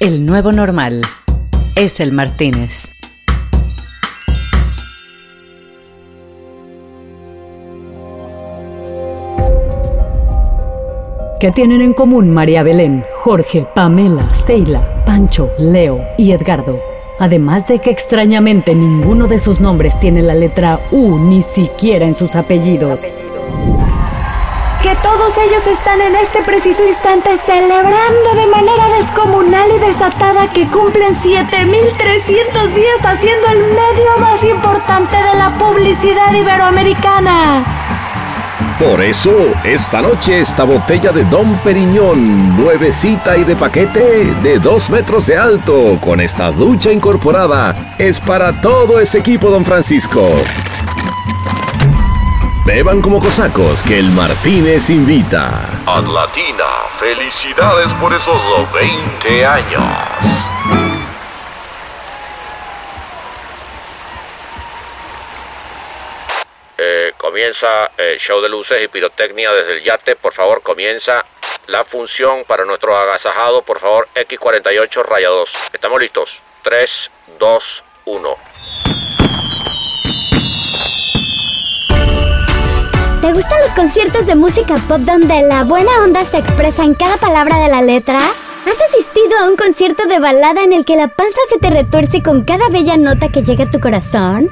El nuevo normal es El Martínez. ¿Qué tienen en común María Belén, Jorge, Pamela, Ceyla, Pancho, Leo y Edgardo? Además de que extrañamente ninguno de sus nombres tiene la letra U ni siquiera en sus apellidos. Que todos ellos están en este preciso instante celebrando de manera descomunal y desatada que cumplen 7.300 días haciendo el medio más importante de la publicidad iberoamericana. Por eso, esta noche, esta botella de Don Periñón, nuevecita y de paquete, de 2 metros de alto, con esta ducha incorporada, es para todo ese equipo, don Francisco. Beban como cosacos, que El Martínez invita. Adlatina, felicidades por esos 20 años. Comienza el show de luces y pirotecnia desde el yate. Por favor, comienza la función para nuestro agasajado. Por favor, X48-2. Estamos listos. 3, 2, 1. ¿Te gustan los conciertos de música pop donde la buena onda se expresa en cada palabra de la letra? ¿Has asistido a un concierto de balada en el que la panza se te retuerce con cada bella nota que llega a tu corazón?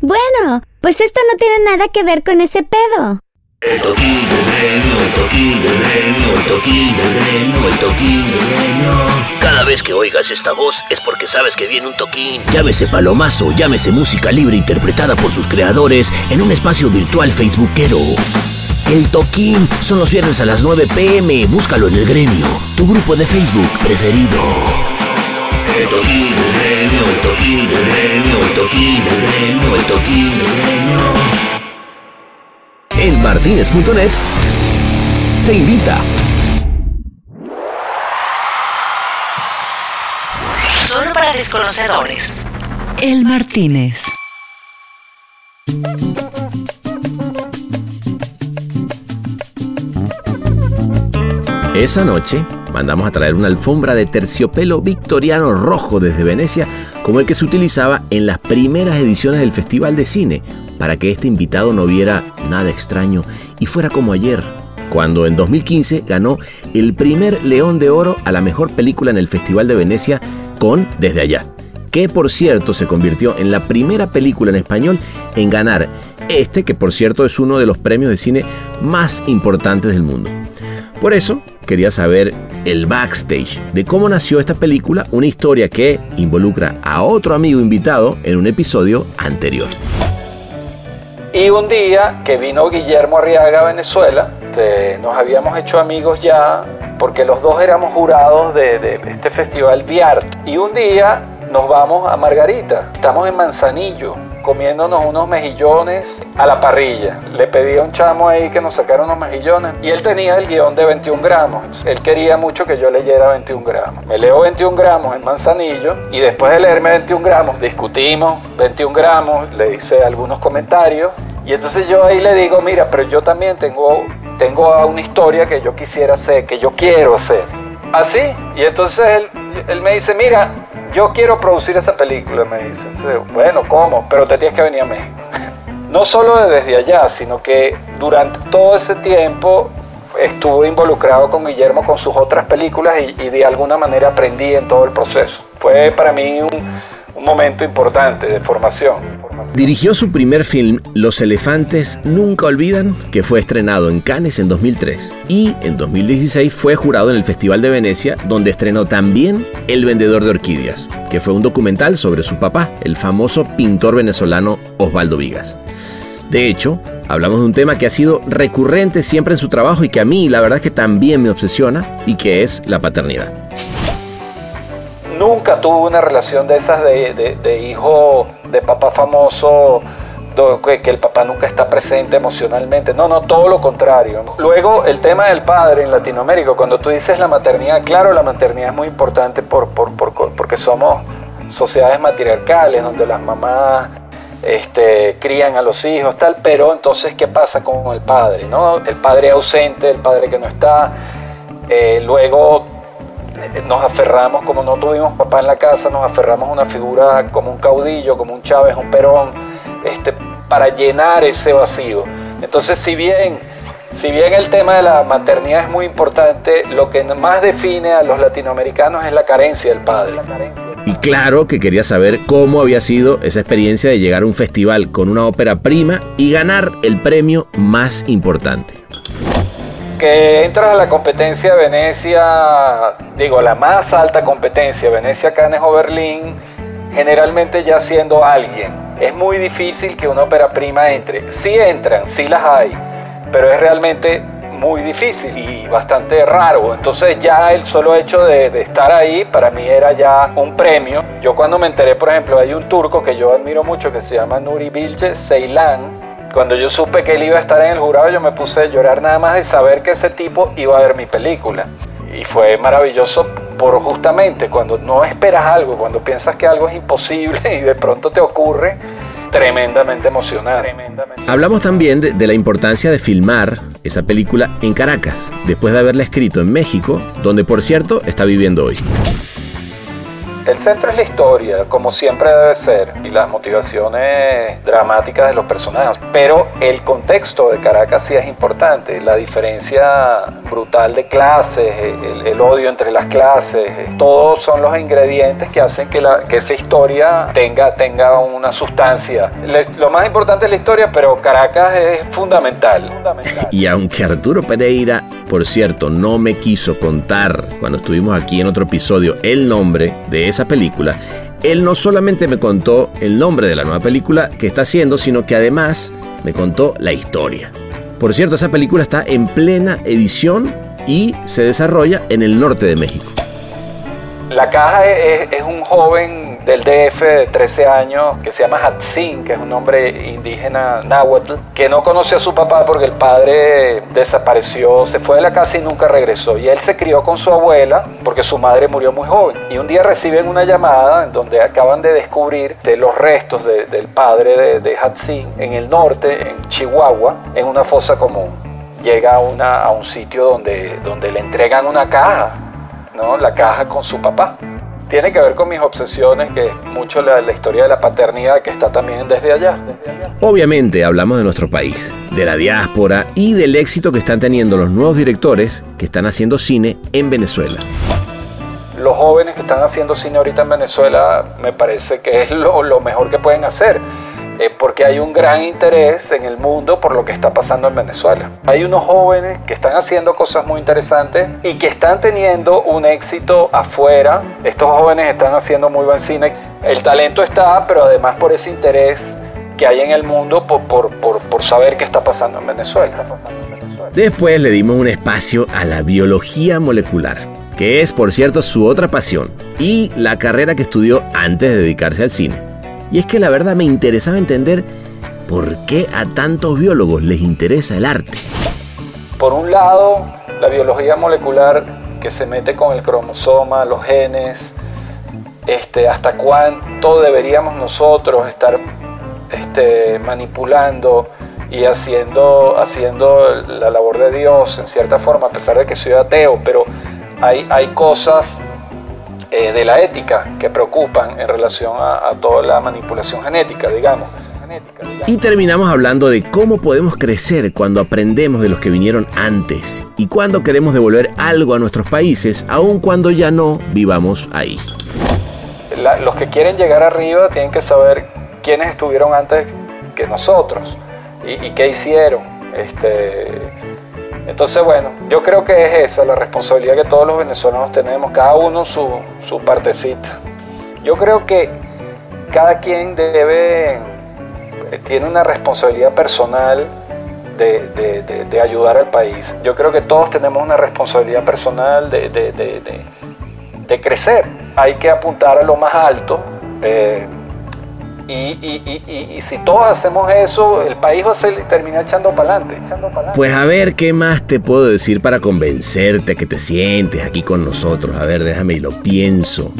Bueno, pues esto no tiene nada que ver con ese pedo. El toquín del reno, el toquín del reno, el toquín del reno, el toquín del reno. Cada vez que oigas esta voz es porque sabes que viene un toquín. Llámese palomazo, llámese música libre interpretada por sus creadores en un espacio virtual facebookero. El toquín son los viernes a las 9 p.m. Búscalo en El Gremio, tu grupo de Facebook preferido. El toquín del reno, el toquín del reno, el toquín del reno, el toquín del reno. Elmartínez.net te invita. Solo para desconocedores. El Martínez. Esa noche mandamos a traer una alfombra de terciopelo victoriano rojo desde Venecia, como el que se utilizaba en las primeras ediciones del Festival de Cine, para que este invitado no viera nada extraño y fuera como ayer, cuando en 2015 ganó el primer León de Oro a la mejor película en el Festival de Venecia con Desde Allá, que por cierto se convirtió en la primera película en español en ganar este, que por cierto es uno de los premios de cine más importantes del mundo. Por eso quería saber el backstage de cómo nació esta película, una historia que involucra a otro amigo invitado en un episodio anterior. Y un día que vino Guillermo Arriaga a Venezuela, nos habíamos hecho amigos ya, porque los dos éramos jurados de este festival Viart. Y un día nos vamos a Margarita, estamos en Manzanillo, comiéndonos unos mejillones a la parrilla. Le pedí a un chamo ahí que nos sacara unos mejillones y él tenía el guión de 21 gramos. Él quería mucho que yo leyera 21 gramos. Me leo 21 gramos en Manzanillo y después de leerme 21 gramos, discutimos 21 gramos, le hice algunos comentarios y entonces yo ahí le digo, mira, pero yo también tengo una historia que yo quisiera hacer, que yo quiero hacer. Así, y entonces él me dice, mira, yo quiero producir esa película, me dice. Entonces, bueno, ¿cómo? Pero te tienes que venir a México. No solo desde allá, sino que durante todo ese tiempo estuve involucrado con Guillermo con sus otras películas y de alguna manera aprendí en todo el proceso. Fue para mí un momento importante de formación. Dirigió su primer film, Los Elefantes Nunca Olvidan, que fue estrenado en Cannes en 2003. Y en 2016 fue jurado en el Festival de Venecia, donde estrenó también El Vendedor de Orquídeas, que fue un documental sobre su papá, el famoso pintor venezolano Oswaldo Vigas. De hecho, hablamos de un tema que ha sido recurrente siempre en su trabajo y que a mí la verdad es que también me obsesiona, y que es la paternidad. Nunca tuve una relación de esas de hijo, de papá famoso, que el papá nunca está presente emocionalmente. No, todo lo contrario. Luego, el tema del padre en Latinoamérica, cuando tú dices la maternidad, claro, la maternidad es muy importante porque somos sociedades matriarcales, donde las mamás crían a los hijos, tal, pero entonces, ¿qué pasa con el padre? ¿No? El padre ausente, el padre que no está, luego... nos aferramos, como no tuvimos papá en la casa, nos aferramos a una figura como un caudillo, como un Chávez, un Perón, para llenar ese vacío. Entonces, si bien el tema de la maternidad es muy importante, lo que más define a los latinoamericanos es la carencia del padre. Y claro que quería saber cómo había sido esa experiencia de llegar a un festival con una ópera prima y ganar el premio más importante. Que entras a la competencia de Venecia, digo, la más alta competencia, Venecia, Cannes o Berlín, generalmente ya siendo alguien. Es muy difícil que una ópera prima entre. Sí entran, sí las hay, pero es realmente muy difícil y bastante raro. Entonces ya el solo hecho de estar ahí para mí era ya un premio. Yo cuando me enteré, por ejemplo, hay un turco que yo admiro mucho que se llama Nuri Bilge Ceylan. Cuando yo supe que él iba a estar en el jurado, yo me puse a llorar nada más de saber que ese tipo iba a ver mi película. Y fue maravilloso por justamente cuando no esperas algo, cuando piensas que algo es imposible y de pronto te ocurre. Tremendamente emocionado. Hablamos también de la importancia de filmar esa película en Caracas, después de haberla escrito en México, donde por cierto está viviendo hoy. El centro es la historia, como siempre debe ser, y las motivaciones dramáticas de los personajes. Pero el contexto de Caracas sí es importante, la diferencia brutal de clases, el odio entre las clases, todos son los ingredientes que hacen que esa historia tenga una sustancia. Lo más importante es la historia, pero Caracas es fundamental. Y aunque Arturo Pereira, por cierto, no me quiso contar cuando estuvimos aquí en otro episodio el nombre de esa película, él no solamente me contó el nombre de la nueva película que está haciendo, sino que además me contó la historia. Por cierto, esa película está en plena edición y se desarrolla en el norte de México. La Caja es un joven del DF de 13 años que se llama Jatzin, que es un hombre indígena náhuatl, que no conoció a su papá porque el padre desapareció, se fue de la casa y nunca regresó. Y él se crió con su abuela porque su madre murió muy joven. Y un día reciben una llamada en donde acaban de descubrir los restos del padre de Jatzin en el norte, en Chihuahua, en una fosa común. Llega a un sitio donde le entregan una caja, ¿no? La caja con su papá. Tiene que ver con mis obsesiones, que es mucho la historia de la paternidad que está también desde allá. Obviamente hablamos de nuestro país, de la diáspora y del éxito que están teniendo los nuevos directores que están haciendo cine en Venezuela. Los jóvenes que están haciendo cine ahorita en Venezuela me parece que es lo mejor que pueden hacer. Porque hay un gran interés en el mundo por lo que está pasando en Venezuela. Hay unos jóvenes que están haciendo cosas muy interesantes y que están teniendo un éxito afuera. Estos jóvenes están haciendo muy buen cine. El talento está, pero además por ese interés que hay en el mundo por saber qué está pasando en Venezuela. Después le dimos un espacio a la biología molecular, que es, por cierto, su otra pasión y la carrera que estudió antes de dedicarse al cine. Y es que la verdad me interesaba entender por qué a tantos biólogos les interesa el arte. Por un lado, la biología molecular que se mete con el cromosoma, los genes, hasta cuánto deberíamos nosotros estar manipulando y haciendo la labor de Dios, en cierta forma, a pesar de que soy ateo, pero hay cosas de la ética que preocupan en relación a toda la manipulación genética, digamos. Y terminamos hablando de cómo podemos crecer cuando aprendemos de los que vinieron antes y cuando queremos devolver algo a nuestros países, aun cuando ya no vivamos ahí. Los que quieren llegar arriba tienen que saber quiénes estuvieron antes que nosotros y qué hicieron. Entonces, bueno, yo creo que es esa la responsabilidad que todos los venezolanos tenemos, cada uno su partecita. Yo creo que cada quien tiene una responsabilidad personal de ayudar al país. Yo creo que todos tenemos una responsabilidad personal de crecer. Hay que apuntar a lo más alto. Y si todos hacemos eso, el país va a terminar echando para adelante. Pues a ver, ¿qué más te puedo decir para convencerte que te sientes aquí con nosotros? A ver, déjame y lo pienso.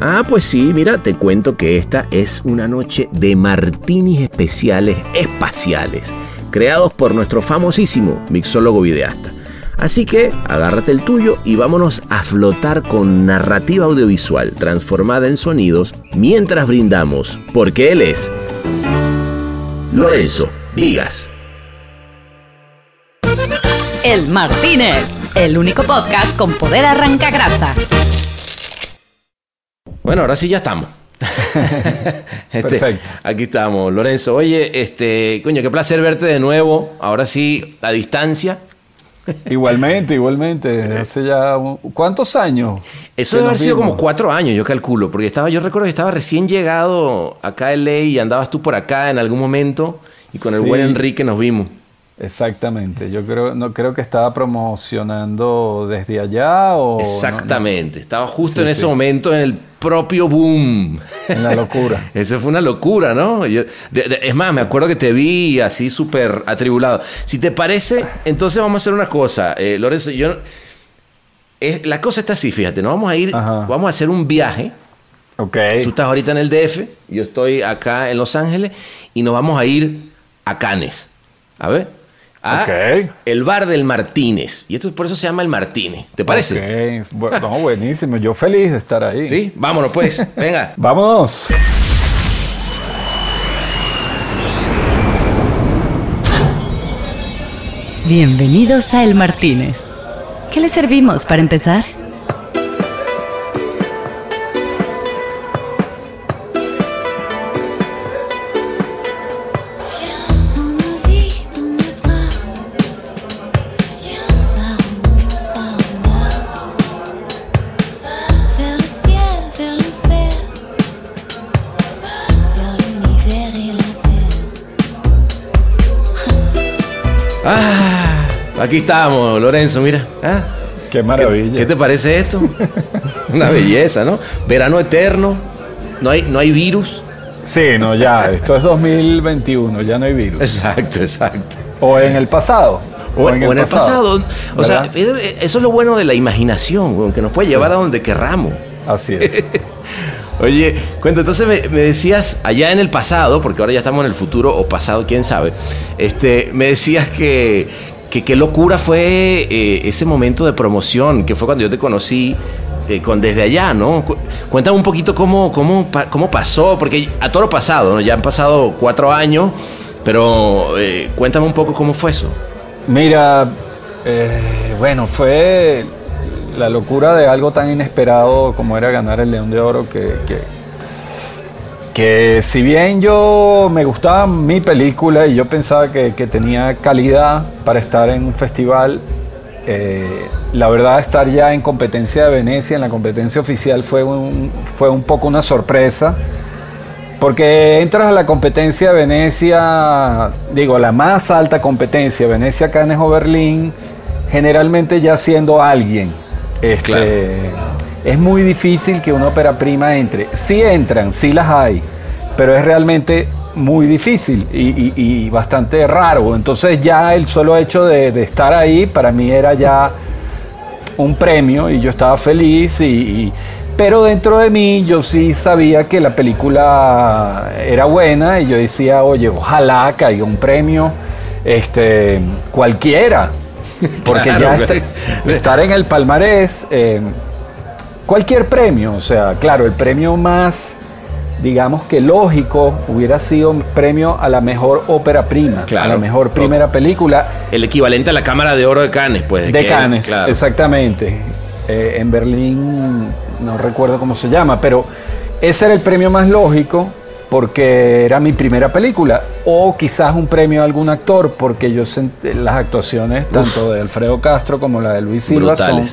Ah, pues sí, mira, te cuento que esta es una noche de martinis especiales espaciales, creados por nuestro famosísimo mixólogo videasta. Así que agárrate el tuyo y vámonos a flotar con narrativa audiovisual transformada en sonidos mientras brindamos, porque él es Lorenzo Vigas. El Martínez, el único podcast con poder arranca grasa. Bueno, ahora sí ya estamos. Perfecto. Aquí estamos, Lorenzo. Oye, coño, qué placer verte de nuevo. Ahora sí, a distancia. Igualmente. Hace ya... ¿Cuántos años? Eso debe haber sido como 4 años, yo calculo. Porque yo recuerdo que estaba recién llegado acá a LA y andabas tú por acá en algún momento. Y con el buen Enrique nos vimos. Exactamente. Yo creo que estaba promocionando Desde Allá o... Exactamente. No. Estaba justo en ese momento en el propio boom. En la locura. Eso fue una locura, ¿no? Es más, me acuerdo que te vi así súper atribulado. Si te parece, entonces vamos a hacer una cosa. Lorenzo, la cosa está así, fíjate. Nos vamos a ir... Ajá. Vamos a hacer un viaje. Ok. Tú estás ahorita en el DF. Yo estoy acá en Los Ángeles. Y nos vamos a ir a Cannes. A ver... El bar del Martínez. Y por eso se llama El Martínez. ¿Te parece? Ok. Bueno, buenísimo. Yo feliz de estar ahí. Sí, vámonos pues. Venga. ¡Vámonos! Bienvenidos a El Martínez. ¿Qué le servimos para empezar? Aquí estamos, Lorenzo, mira. ¿Ah? Qué maravilla. ¿Qué te parece esto? Una belleza, ¿no? Verano eterno, no hay virus. Sí, no, ya, esto es 2021, ya no hay virus. Exacto. O en el pasado. O sea, eso es lo bueno de la imaginación, que nos puede llevar a donde querramos. Así es. Oye, cuento, entonces me decías allá en el pasado, porque ahora ya estamos en el futuro o pasado, quién sabe. Me decías que qué locura fue ese momento de promoción, que fue cuando yo te conocí con Desde Allá, ¿no? Cuéntame un poquito cómo pasó, porque a todo lo pasado, ¿no? Ya han pasado 4 años, pero cuéntame un poco cómo fue eso. Mira, bueno, fue la locura de algo tan inesperado como era ganar el León de Oro, que si bien yo me gustaba mi película y yo pensaba que tenía calidad para estar en un festival, la verdad estar ya en competencia de Venecia, en la competencia oficial, fue un poco una sorpresa, porque entras a la competencia de Venecia, digo, la más alta competencia, Venecia, Cannes o Berlín, generalmente ya siendo alguien. Claro. Es muy difícil que una ópera prima entre. Sí entran, sí las hay, pero es realmente muy difícil y bastante raro. Entonces ya el solo hecho de estar ahí para mí era ya un premio y yo estaba feliz. Pero dentro de mí yo sí sabía que la película era buena y yo decía, oye, ojalá caiga un premio cualquiera. Porque claro, ya estar en el palmarés... cualquier premio, o sea, claro, el premio más, digamos que lógico, hubiera sido un premio a la mejor ópera prima, claro, a la mejor primera película. El equivalente a la Cámara de Oro de Cannes, pues. De Cannes, claro. Exactamente. En Berlín, no recuerdo cómo se llama, pero ese era el premio más lógico porque era mi primera película. O quizás un premio a algún actor, porque yo sentí las actuaciones, tanto de Alfredo Castro como la de Luis Silva, son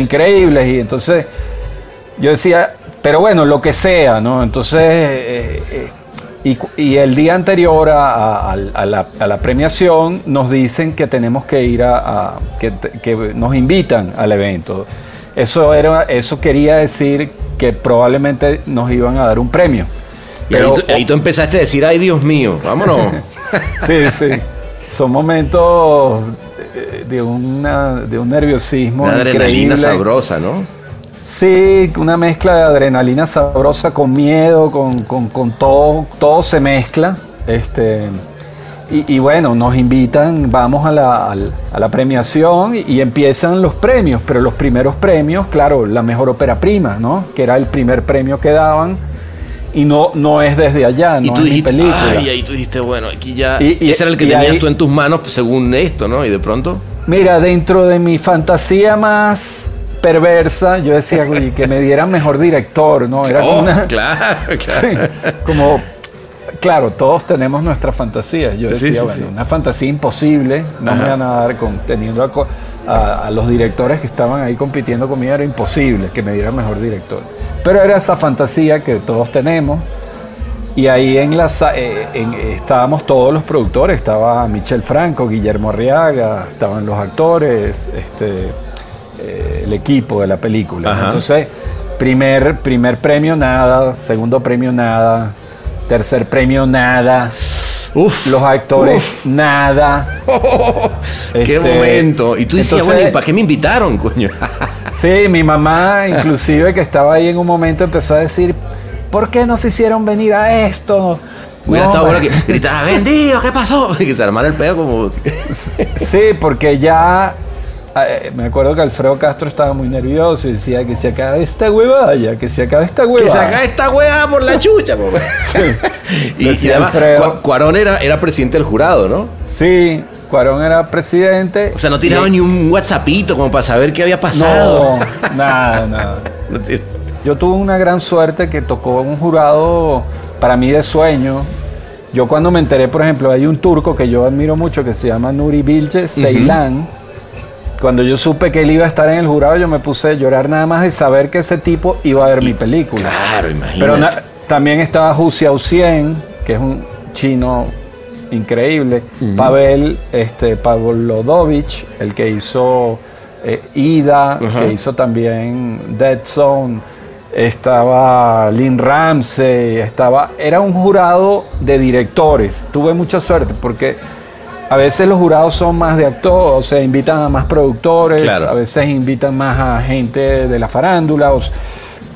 increíbles. Y entonces yo decía, pero bueno, lo que sea, ¿no? Entonces, y el día anterior a la premiación nos dicen que tenemos que ir que nos invitan al evento. Eso quería decir que probablemente nos iban a dar un premio. Pero, y ahí tú empezaste a decir, ay Dios mío, vámonos. Sí. Son momentos de un nerviosismo. Una adrenalina sabrosa, ¿no? Sí, una mezcla de adrenalina sabrosa con miedo, con todo se mezcla. Y bueno, nos invitan, vamos a la premiación y empiezan los premios, pero los primeros premios, claro, la mejor ópera prima, ¿no? Que era el primer premio que daban. Y no es Desde Allá, no es mi película. Y ahí tú dijiste, bueno, aquí ya... ese era el que tenías ahí, tú en tus manos, según esto, ¿no? Y de pronto... Mira, dentro de mi fantasía más perversa, yo decía, uy, que me dieran mejor director, ¿no? Era como una... Claro. Sí, como... Claro, todos tenemos nuestra fantasía. Yo decía, una fantasía imposible. No me van a dar teniendo a los directores que estaban ahí compitiendo conmigo. Era imposible que me dieran mejor director. Pero era esa fantasía que todos tenemos. Y ahí estábamos todos los productores. Estaba Michel Franco, Guillermo Arriaga, estaban los actores, el equipo de la película. Ajá. Entonces, primer premio nada, segundo premio nada, tercer premio nada, los actores nada. ¡Qué momento! Y tú decías, bueno, ¿y para qué me invitaron, coño? Sí, mi mamá, inclusive, que estaba ahí en un momento, empezó a decir, ¿por qué nos hicieron venir a esto? Hubiera estado bueno que gritara, ¡vendido! ¿Qué pasó? Y que se armara el pedo como... Sí, porque ya... Me acuerdo que Alfredo Castro estaba muy nervioso y decía que se acabe esta huevada que se acabe esta huevada por la chucha, po. Sí. Y además, Cuarón era presidente del jurado, ¿no? Sí, Cuarón era presidente. O sea, no tiraba ni un WhatsAppito como para saber qué había pasado. No, nada. Yo tuve una gran suerte que tocó un jurado para mí de sueño. Yo cuando me enteré, por ejemplo, hay un turco que yo admiro mucho que se llama Nuri Bilge Ceylan. Cuando yo supe que él iba a estar en el jurado, yo me puse a llorar nada más de saber que ese tipo iba a ver mi película. Claro, imagínate. Pero también estaba Hou Hsiao-hsien, que es un chino increíble. Pavel Lodovich, el que hizo Ida, que hizo también Dead Zone. Estaba Lynn Ramsey. Era un jurado de directores. Tuve mucha suerte porque... A veces los jurados son más de actores, o sea, invitan a más productores, claro. A veces invitan más a gente de la farándula,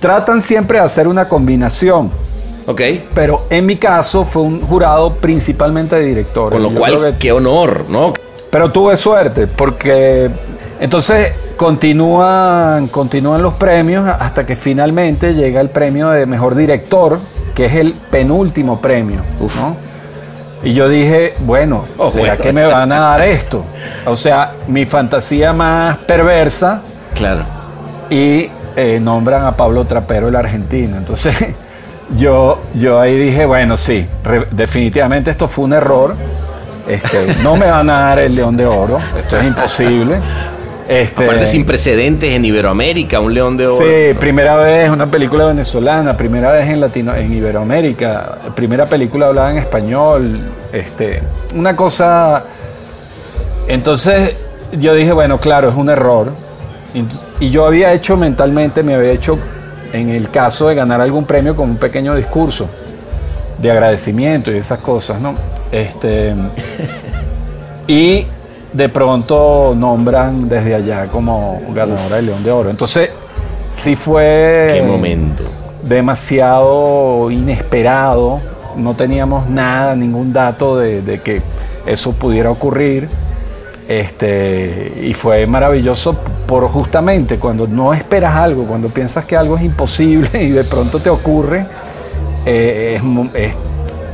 tratan siempre de hacer una combinación. Okay. Pero en mi caso fue un jurado principalmente de directores. Con lo cual, qué honor, ¿no? Pero tuve suerte, porque entonces continúan los premios hasta que finalmente llega el premio de mejor director, que es el penúltimo premio, ¿no? Y yo dije, bueno, ¿será que me van a dar esto? O sea, mi fantasía más perversa. Claro. Y nombran a Pablo Trapero, el argentino. Entonces, yo ahí dije, bueno, sí, definitivamente esto fue un error. No me van a dar el León de Oro. Esto es imposible. Aparte, sin precedentes en Iberoamérica, un León de Oro. Sí, primera vez una película venezolana, primera vez en Iberoamérica, primera película hablada en español, una cosa. Entonces yo dije, bueno, claro, es un error. Y yo mentalmente me había hecho, en el caso de ganar algún premio, con un pequeño discurso de agradecimiento y esas cosas, ¿no? Y de pronto nombran Desde Allá como ganadora del León de Oro. Entonces, sí fue... ¿Qué momento? Demasiado inesperado. No teníamos nada, ningún dato de que eso pudiera ocurrir. Y fue maravilloso por justamente cuando no esperas algo, cuando piensas que algo es imposible y de pronto te ocurre, es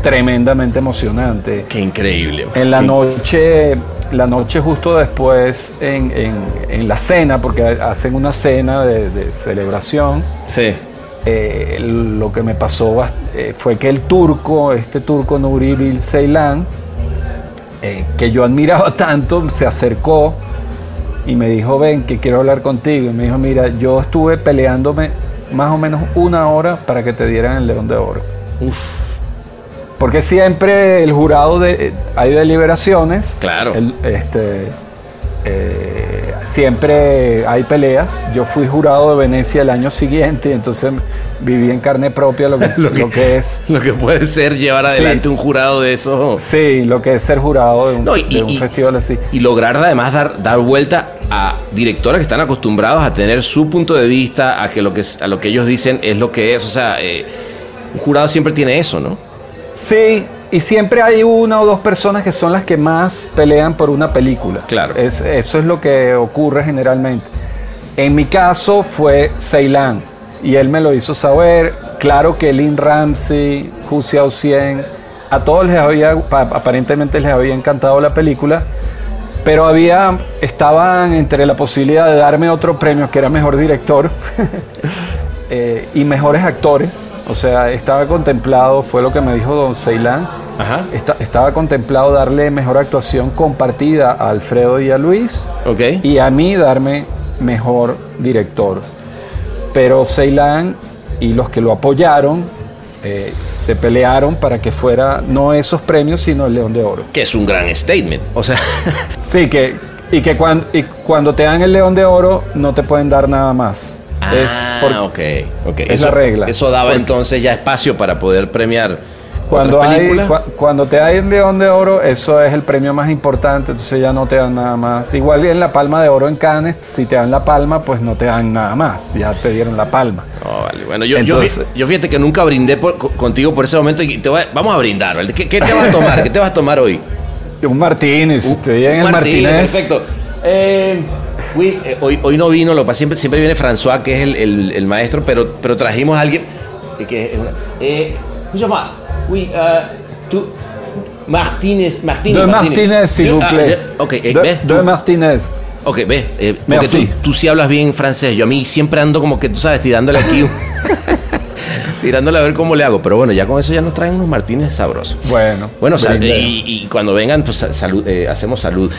tremendamente emocionante. Qué increíble. En la noche... La noche justo después, en la cena, porque hacen una cena de celebración. Sí. Lo que me pasó fue que el turco, Nuri Bilge Ceylan, que yo admiraba tanto, se acercó y me dijo, ven, que quiero hablar contigo. Y me dijo, mira, yo estuve peleándome más o menos una hora para que te dieran el León de Oro. Uf. Porque siempre el jurado hay deliberaciones. Claro. Siempre hay peleas. Yo fui jurado de Venecia el año siguiente, entonces viví en carne propia lo que puede ser llevar adelante un jurado de eso. Sí, lo que es ser jurado de un festival así. Y lograr además dar vuelta a directores que están acostumbrados a tener su punto de vista, a que lo que ellos dicen es lo que es. O sea, un jurado siempre tiene eso, ¿no? Sí, Y siempre hay una o dos personas que son las que más pelean por una película. Claro. Eso es lo que ocurre generalmente. En mi caso fue Ceylan, y él me lo hizo saber. Claro que Lynn Ramsey, Hou Hsiao-hsien, a todos les había, aparentemente les había encantado la película, pero estaban entre la posibilidad de darme otro premio que era mejor director y mejores actores. O sea, estaba contemplado, fue lo que me dijo don Ceylan, estaba contemplado darle mejor actuación compartida a Alfredo y a Luis, okay, y a mí darme mejor director. Pero Ceylan y los que lo apoyaron se pelearon para que fuera no esos premios sino el León de Oro, que es un gran statement, o sea. Sí, que cuando te dan el León de Oro no te pueden dar nada más. Okay. Es eso, la regla. Eso daba entonces ya espacio para poder premiar cuando te dan el León de Oro, eso es el premio más importante, entonces ya no te dan nada más. Igual en la Palma de Oro en Cannes, si te dan la palma, pues no te dan nada más, ya te dieron la palma. Oh, vale. Bueno, yo fíjate que nunca brindé contigo por ese momento y vamos a brindar, ¿vale? ¿Qué te vas a tomar? ¿Qué te vas a tomar hoy? Un Martínez, estoy en el Martínez. Perfecto. Hoy no vino, siempre viene François, que es el maestro, pero trajimos a alguien que es mucho más. Oui, tú, Martínez. Martínez, s'il vous plaît. De Martínez. Ok, ves. Merci. Tú sí hablas bien francés. Yo a mí siempre ando como que, tú sabes, tirándole aquí. Tirándole a ver cómo le hago. Pero bueno, ya con eso ya nos traen unos Martínez sabrosos. Bueno, y cuando vengan, pues hacemos salud.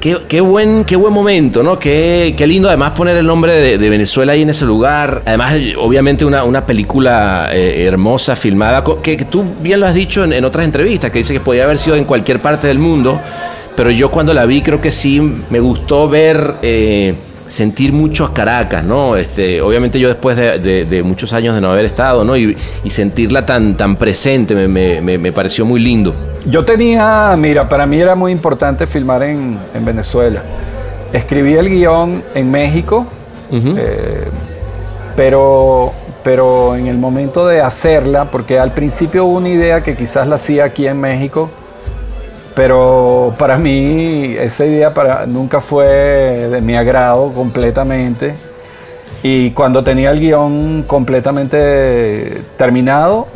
Qué buen momento, ¿no? Qué lindo además poner el nombre de Venezuela ahí en ese lugar. Además, obviamente una película hermosa, filmada, que tú bien lo has dicho en otras entrevistas, que dice que podía haber sido en cualquier parte del mundo, pero yo cuando la vi creo que sí me gustó ver, sentir mucho a Caracas, ¿no? Obviamente yo después de muchos años de no haber estado, ¿no? Y sentirla tan presente me pareció muy lindo. Yo tenía, mira, para mí era muy importante filmar en Venezuela. Escribí el guión en México, pero en el momento de hacerla, porque al principio hubo una idea que quizás la hacía aquí en México, pero para mí esa idea nunca fue de mi agrado completamente. Y cuando tenía el guión completamente terminado,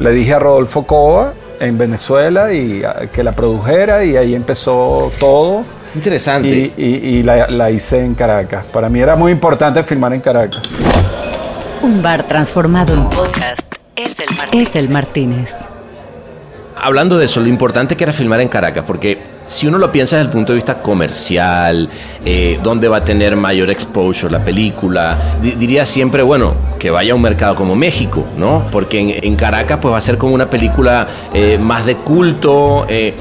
le dije a Rodolfo Cova en Venezuela y que la produjera, y ahí empezó todo. Interesante. Y la hice en Caracas. Para mí era muy importante filmar en Caracas. Un bar transformado en podcast es El Martínez. Hablando de eso, lo importante que era filmar en Caracas, porque si uno lo piensa desde el punto de vista comercial, dónde va a tener mayor exposure la película, diría siempre, bueno, que vaya a un mercado como México, ¿no? Porque en Caracas pues va a ser como una película más de culto. Esa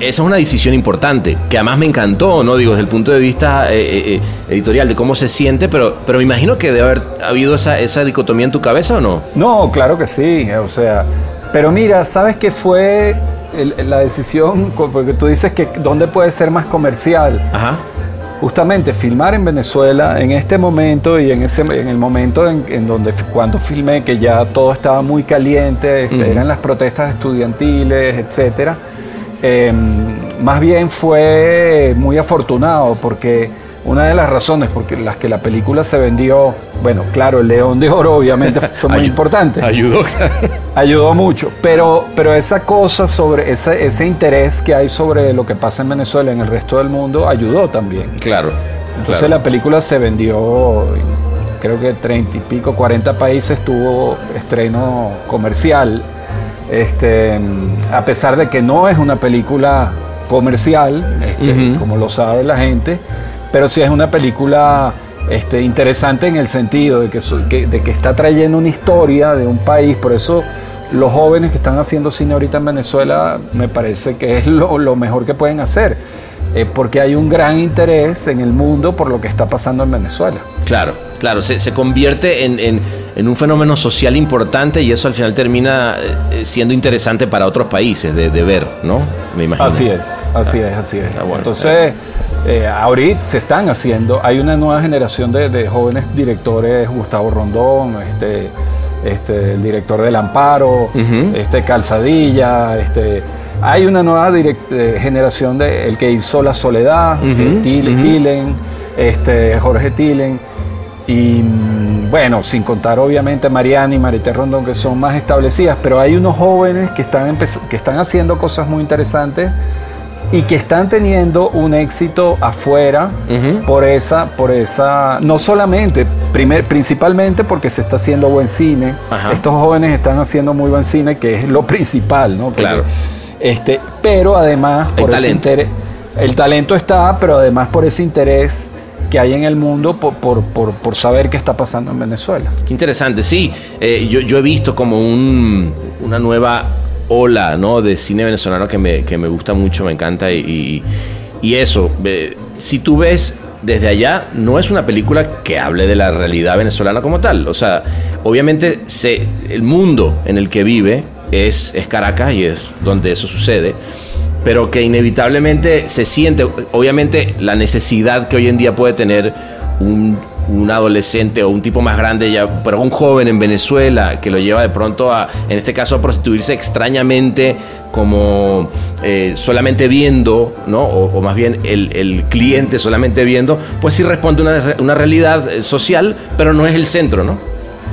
es una decisión importante, que además me encantó, ¿no? Digo, desde el punto de vista editorial, de cómo se siente, pero me imagino que debe haber habido esa dicotomía en tu cabeza, ¿o no? No, claro que sí, o sea... Pero mira, ¿sabes qué fue la decisión? Porque tú dices que dónde puede ser más comercial. Ajá. Justamente filmar en Venezuela en este momento y en el momento cuando filmé, que ya todo estaba muy caliente, eran las protestas estudiantiles, etcétera. Más bien fue muy afortunado, porque una de las razones por las que la película se vendió, bueno, claro, el León de Oro obviamente fue muy importante. Ayudó. Ayudó mucho, pero esa cosa sobre ese interés que hay sobre lo que pasa en Venezuela en el resto del mundo ayudó también. Claro. Entonces la película se vendió, creo que 30 y pico, 40 países tuvo estreno comercial. A pesar de que no es una película comercial, como lo sabe la gente, pero sí es una película interesante en el sentido de que está trayendo una historia de un país. Por eso los jóvenes que están haciendo cine ahorita en Venezuela me parece que es lo mejor que pueden hacer, porque hay un gran interés en el mundo por lo que está pasando en Venezuela. Claro, se convierte en un fenómeno social importante, y eso al final termina siendo interesante para otros países de ver, ¿no? Me imagino. Así es. Ah, bueno. Entonces... ahorita se están haciendo, hay una nueva generación de jóvenes directores, Gustavo Rondón, el director del Amparo, Calzadilla, hay una nueva generación, el que hizo La Soledad, Ceylan, Jorge Ceylan, y bueno, sin contar obviamente Mariani y Marité Rondón, que son más establecidas, pero hay unos jóvenes que están haciendo cosas muy interesantes y que están teniendo un éxito afuera no solamente, principalmente porque se está haciendo buen cine. Ajá. Estos jóvenes están haciendo muy buen cine, que es lo principal, ¿no? Porque, claro. Pero además, el talento está, pero además por ese interés que hay en el mundo por saber qué está pasando en Venezuela. Qué interesante, sí. Yo he visto como una nueva ola, ¿no?, de cine venezolano que me gusta mucho, me encanta. Y eso, si tú ves Desde Allá, no es una película que hable de la realidad venezolana como tal. O sea, obviamente el mundo en el que vive es Caracas y es donde eso sucede, pero que inevitablemente se siente, obviamente, la necesidad que hoy en día puede tener un adolescente o un tipo más grande ya, pero un joven en Venezuela que lo lleva de pronto a, en este caso, a prostituirse extrañamente, como solamente viendo, ¿no? O más bien el cliente solamente viendo, pues sí responde una realidad social, pero no es el centro, ¿no?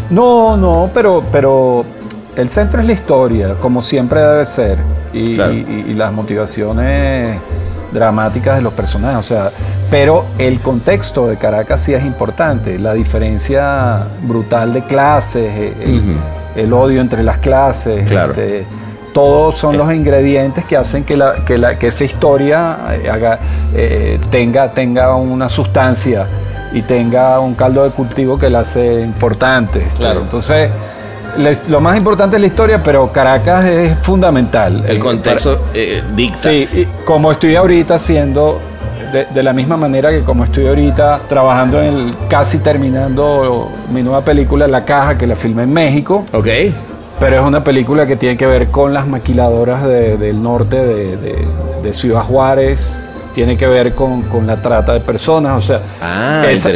No, pero el centro es la historia, como siempre debe ser, y las motivaciones dramáticas de los personajes, o sea, pero el contexto de Caracas sí es importante, la diferencia brutal de clases, el odio entre las clases, claro. Todos son los ingredientes que hacen que esa historia tenga una sustancia y tenga un caldo de cultivo que la hace importante. Claro. Entonces, lo más importante es la historia, pero Caracas es fundamental. El contexto dicta. Sí, como estoy ahorita haciendo, de la misma manera que como estoy ahorita trabajando casi terminando mi nueva película, La Caja, que la filmé en México. Ok. Pero es una película que tiene que ver con las maquiladoras del norte de Ciudad Juárez, tiene que ver con la trata de personas, o sea, esa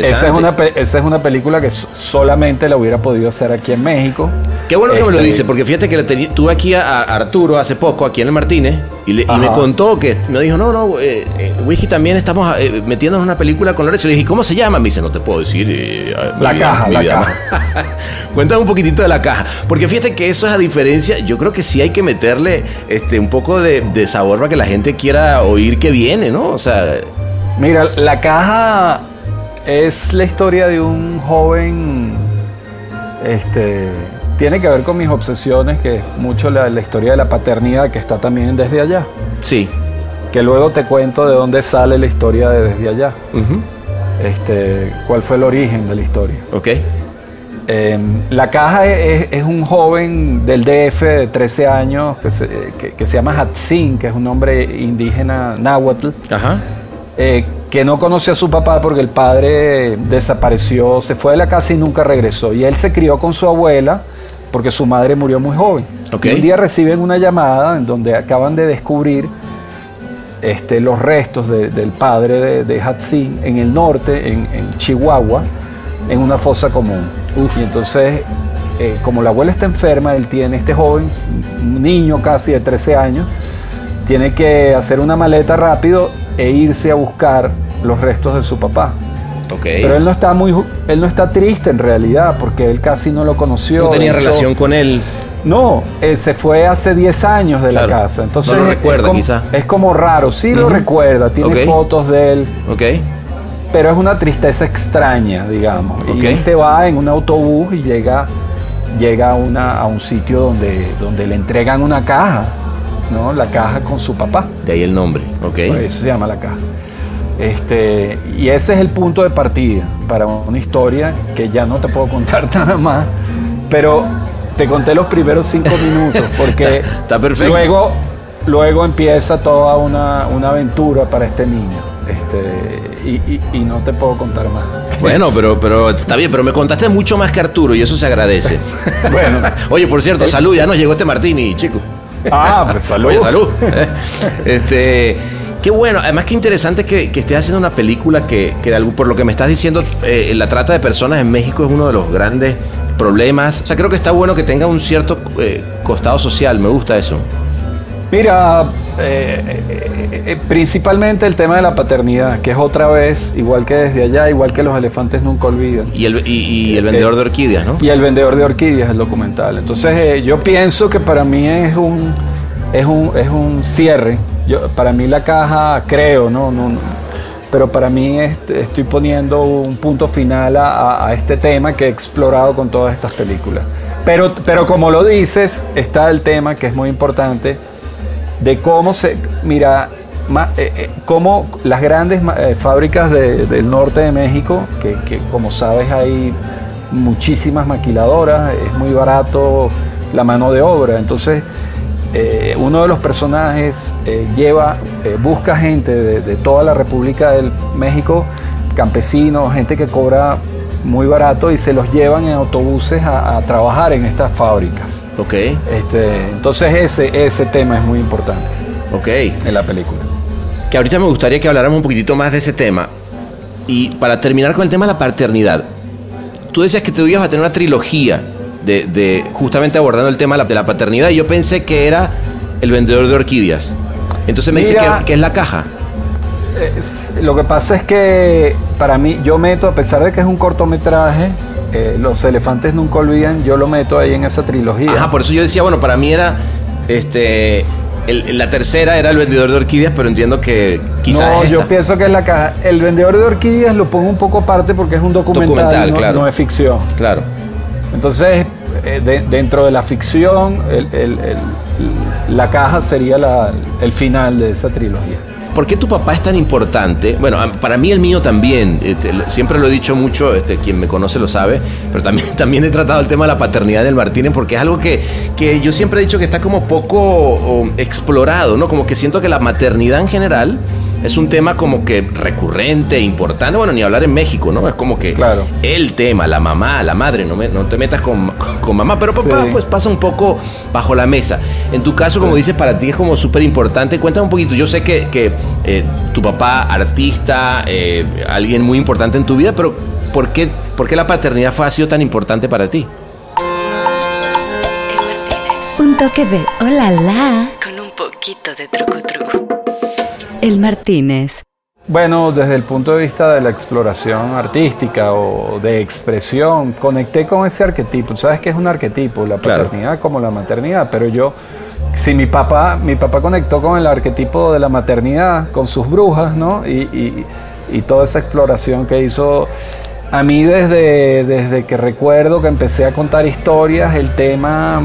es una película que solamente la hubiera podido hacer aquí en México. Qué bueno que me lo dice, porque fíjate que tuve aquí a Arturo hace poco, aquí en El Martínez, y me contó que, me dijo, Whisky, también estamos metiéndonos en una película con Lorenzo. Y le dije, ¿cómo se llama? Me dice, no te puedo decir. La Caja. Cuéntame un poquitito de La Caja, porque fíjate que eso es a diferencia, yo creo que sí hay que meterle un poco de sabor para que la gente quiera oír que viene, ¿no? O sea, mira, La Caja es la historia de un joven, tiene que ver con mis obsesiones, que es mucho la historia de la paternidad, que está también Desde Allá. Sí. Que luego te cuento de dónde sale la historia de Desde Allá. ¿Cuál fue el origen de la historia? Ok. La Caja es un joven del DF de 13 años que se llama Jatzin, que es un nombre indígena náhuatl. Ajá. Que no conoce a su papá porque el padre desapareció, se fue de la casa y nunca regresó, y él se crió con su abuela porque su madre murió muy joven. Okay. Y un día reciben una llamada en donde acaban de descubrir los restos del padre de Jatzin en el norte, en Chihuahua, en una fosa común. Uf. Y entonces, como la abuela está enferma, él tiene, este joven, un niño casi de 13 años, tiene que hacer una maleta rápido e irse a buscar los restos de su papá. Okay. Pero él no está triste en realidad, porque él casi no lo conoció. No tenía relación con él. No, él se fue hace 10 años de la casa. Entonces, no lo recuerda, quizás. Es como raro, sí lo recuerda, tiene fotos de él. Okay. Pero es una tristeza extraña, digamos. Okay. Y él se va en un autobús y llega a un sitio donde le entregan una caja, ¿no? La caja con su papá. De ahí el nombre, ok. Por eso se llama La Caja. Y ese es el punto de partida para una historia que ya no te puedo contar nada más, pero te conté los primeros 5 minutos, porque está perfecto. Luego empieza toda una aventura para este niño. Y no te puedo contar más. Bueno, pero está bien, pero me contaste mucho más que Arturo y eso se agradece. Bueno. Oye, por cierto, salud, ya nos llegó este Martini, chico. Ah, pues salud. Oye, salud. Qué bueno, además qué interesante que estés haciendo una película que por lo que me estás diciendo, la trata de personas en México es uno de los grandes problemas. O sea, creo que está bueno que tenga un cierto costado social, me gusta eso. Mira, principalmente el tema de la paternidad, que es otra vez, igual que Desde Allá, igual que Los Elefantes Nunca Olvidan. Y El Vendedor de Orquídeas, ¿no? Y El Vendedor de Orquídeas, el documental. Entonces, yo pienso que para mí es un cierre. Para mí La Caja, creo, no, pero para mí estoy poniendo un punto final a este tema que he explorado con todas estas películas. Pero como lo dices, está el tema que es muy importante, de cómo cómo las grandes fábricas del norte de México, que como sabes hay muchísimas maquiladoras, es muy barato la mano de obra. Entonces uno de los personajes busca gente de toda la República del México, campesinos, gente que cobra muy barato, y se los llevan en autobuses a trabajar en estas fábricas. Okay. Entonces ese tema es muy importante. Okay. En la película. Que ahorita me gustaría que habláramos un poquitito más de ese tema. Y para terminar con el tema de la paternidad, tú decías que tú ibas a tener una trilogía de justamente abordando el tema de la paternidad, y yo pensé que era El Vendedor de Orquídeas. Entonces me dice que es La Caja. Lo que pasa es que para mí, yo meto, a pesar de que es un cortometraje, Los Elefantes Nunca Olvidan, yo lo meto ahí en esa trilogía. Ajá, por eso yo decía, bueno, para mí era la tercera era El Vendedor de Orquídeas, pero entiendo que quizás no, yo pienso que es La Caja. El Vendedor de Orquídeas lo pongo un poco aparte porque es un documental no es ficción. Claro. Entonces, dentro de la ficción, La Caja sería el final de esa trilogía. ¿Por qué tu papá es tan importante? Bueno, para mí el mío también. Siempre lo he dicho mucho, quien me conoce lo sabe, pero también he tratado el tema de la paternidad del Martínez, porque es algo que yo siempre he dicho que está como poco explorado, ¿no? Como que siento que la maternidad en general es un tema como que recurrente, importante. Bueno, ni hablar en México, ¿no? Es como que claro, el tema, la mamá, la madre, no te metas con mamá, pero papá, sí, pues pasa un poco bajo la mesa. En tu caso, sí, como dices, para ti es como súper importante. Cuéntame un poquito, yo sé que tu papá, artista, alguien muy importante en tu vida, pero ¿por qué la paternidad ha sido tan importante para ti? Un toque de hola la con un poquito de truco. El Martínez. Bueno, desde el punto de vista de la exploración artística o de expresión, conecté con ese arquetipo. Sabes que es un arquetipo, la paternidad, claro, como la maternidad, pero si mi papá conectó con el arquetipo de la maternidad, con sus brujas, ¿no? Y toda esa exploración que hizo. A mí desde que recuerdo que empecé a contar historias, el tema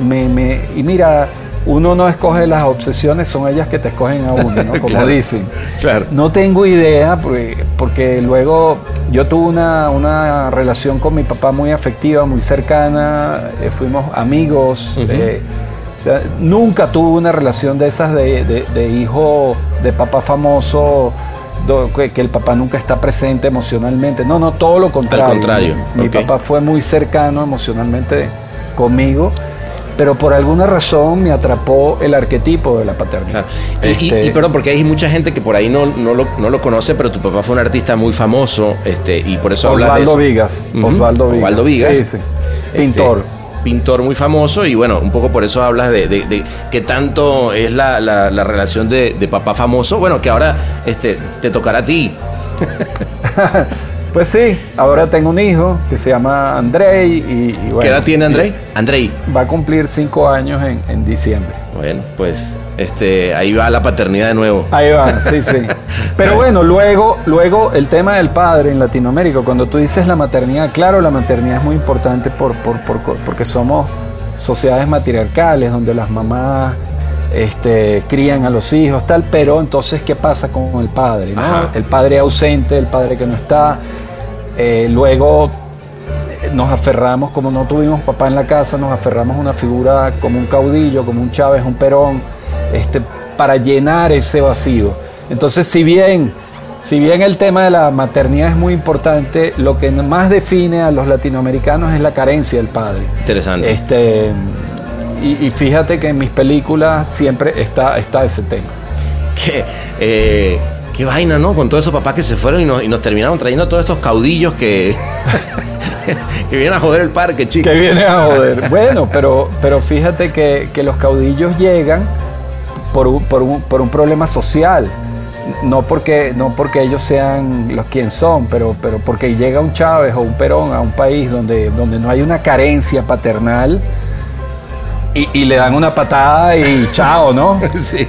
y mira, uno no escoge las obsesiones, son ellas que te escogen a uno, ¿no? Como claro, dicen. Claro. No tengo idea, porque luego yo tuve una relación con mi papá muy afectiva, muy cercana, fuimos amigos. Uh-huh. O sea, nunca tuve una relación de esas de hijo, de papá famoso, que el papá nunca está presente emocionalmente. No, todo lo contrario. Al contrario. Mi okay, papá fue muy cercano emocionalmente conmigo, pero por alguna razón me atrapó el arquetipo de la paternidad. Ah, y perdón, porque hay mucha gente que por ahí no lo conoce, pero tu papá fue un artista muy famoso, y por eso habla de eso. Oswaldo Vigas. Sí. Pintor muy famoso, y bueno, un poco por eso hablas de qué tanto es la relación de papá famoso. Bueno, que ahora te tocará a ti. Pues sí, ahora tengo un hijo que se llama Andrey y bueno. ¿Qué edad tiene Andrey? Andrey va a cumplir 5 años en diciembre. Bueno, pues ahí va la paternidad de nuevo. Ahí va, sí. Pero bueno, luego el tema del padre en Latinoamérica, cuando tú dices la maternidad, claro, la maternidad es muy importante porque somos sociedades matriarcales donde las mamás crían a los hijos, tal, pero entonces ¿qué pasa con el padre? ¿No? El padre ausente, el padre que no está. Luego nos aferramos, como no tuvimos papá en la casa, nos aferramos a una figura como un caudillo, como un Chávez, un Perón, para llenar ese vacío. Entonces, si bien el tema de la maternidad es muy importante, lo que más define a los latinoamericanos es la carencia del padre. Interesante. Y fíjate que en mis películas siempre está ese tema. Qué vaina, ¿no? Con todos esos papás que se fueron y nos terminaron trayendo todos estos caudillos que que vienen a joder el parque, chicos. Que vienen a joder. Bueno, pero fíjate que los caudillos llegan por un problema social. No porque ellos sean los quien son, pero porque llega un Chávez o un Perón a un país donde no hay una carencia paternal y le dan una patada y chao, ¿no? Sí.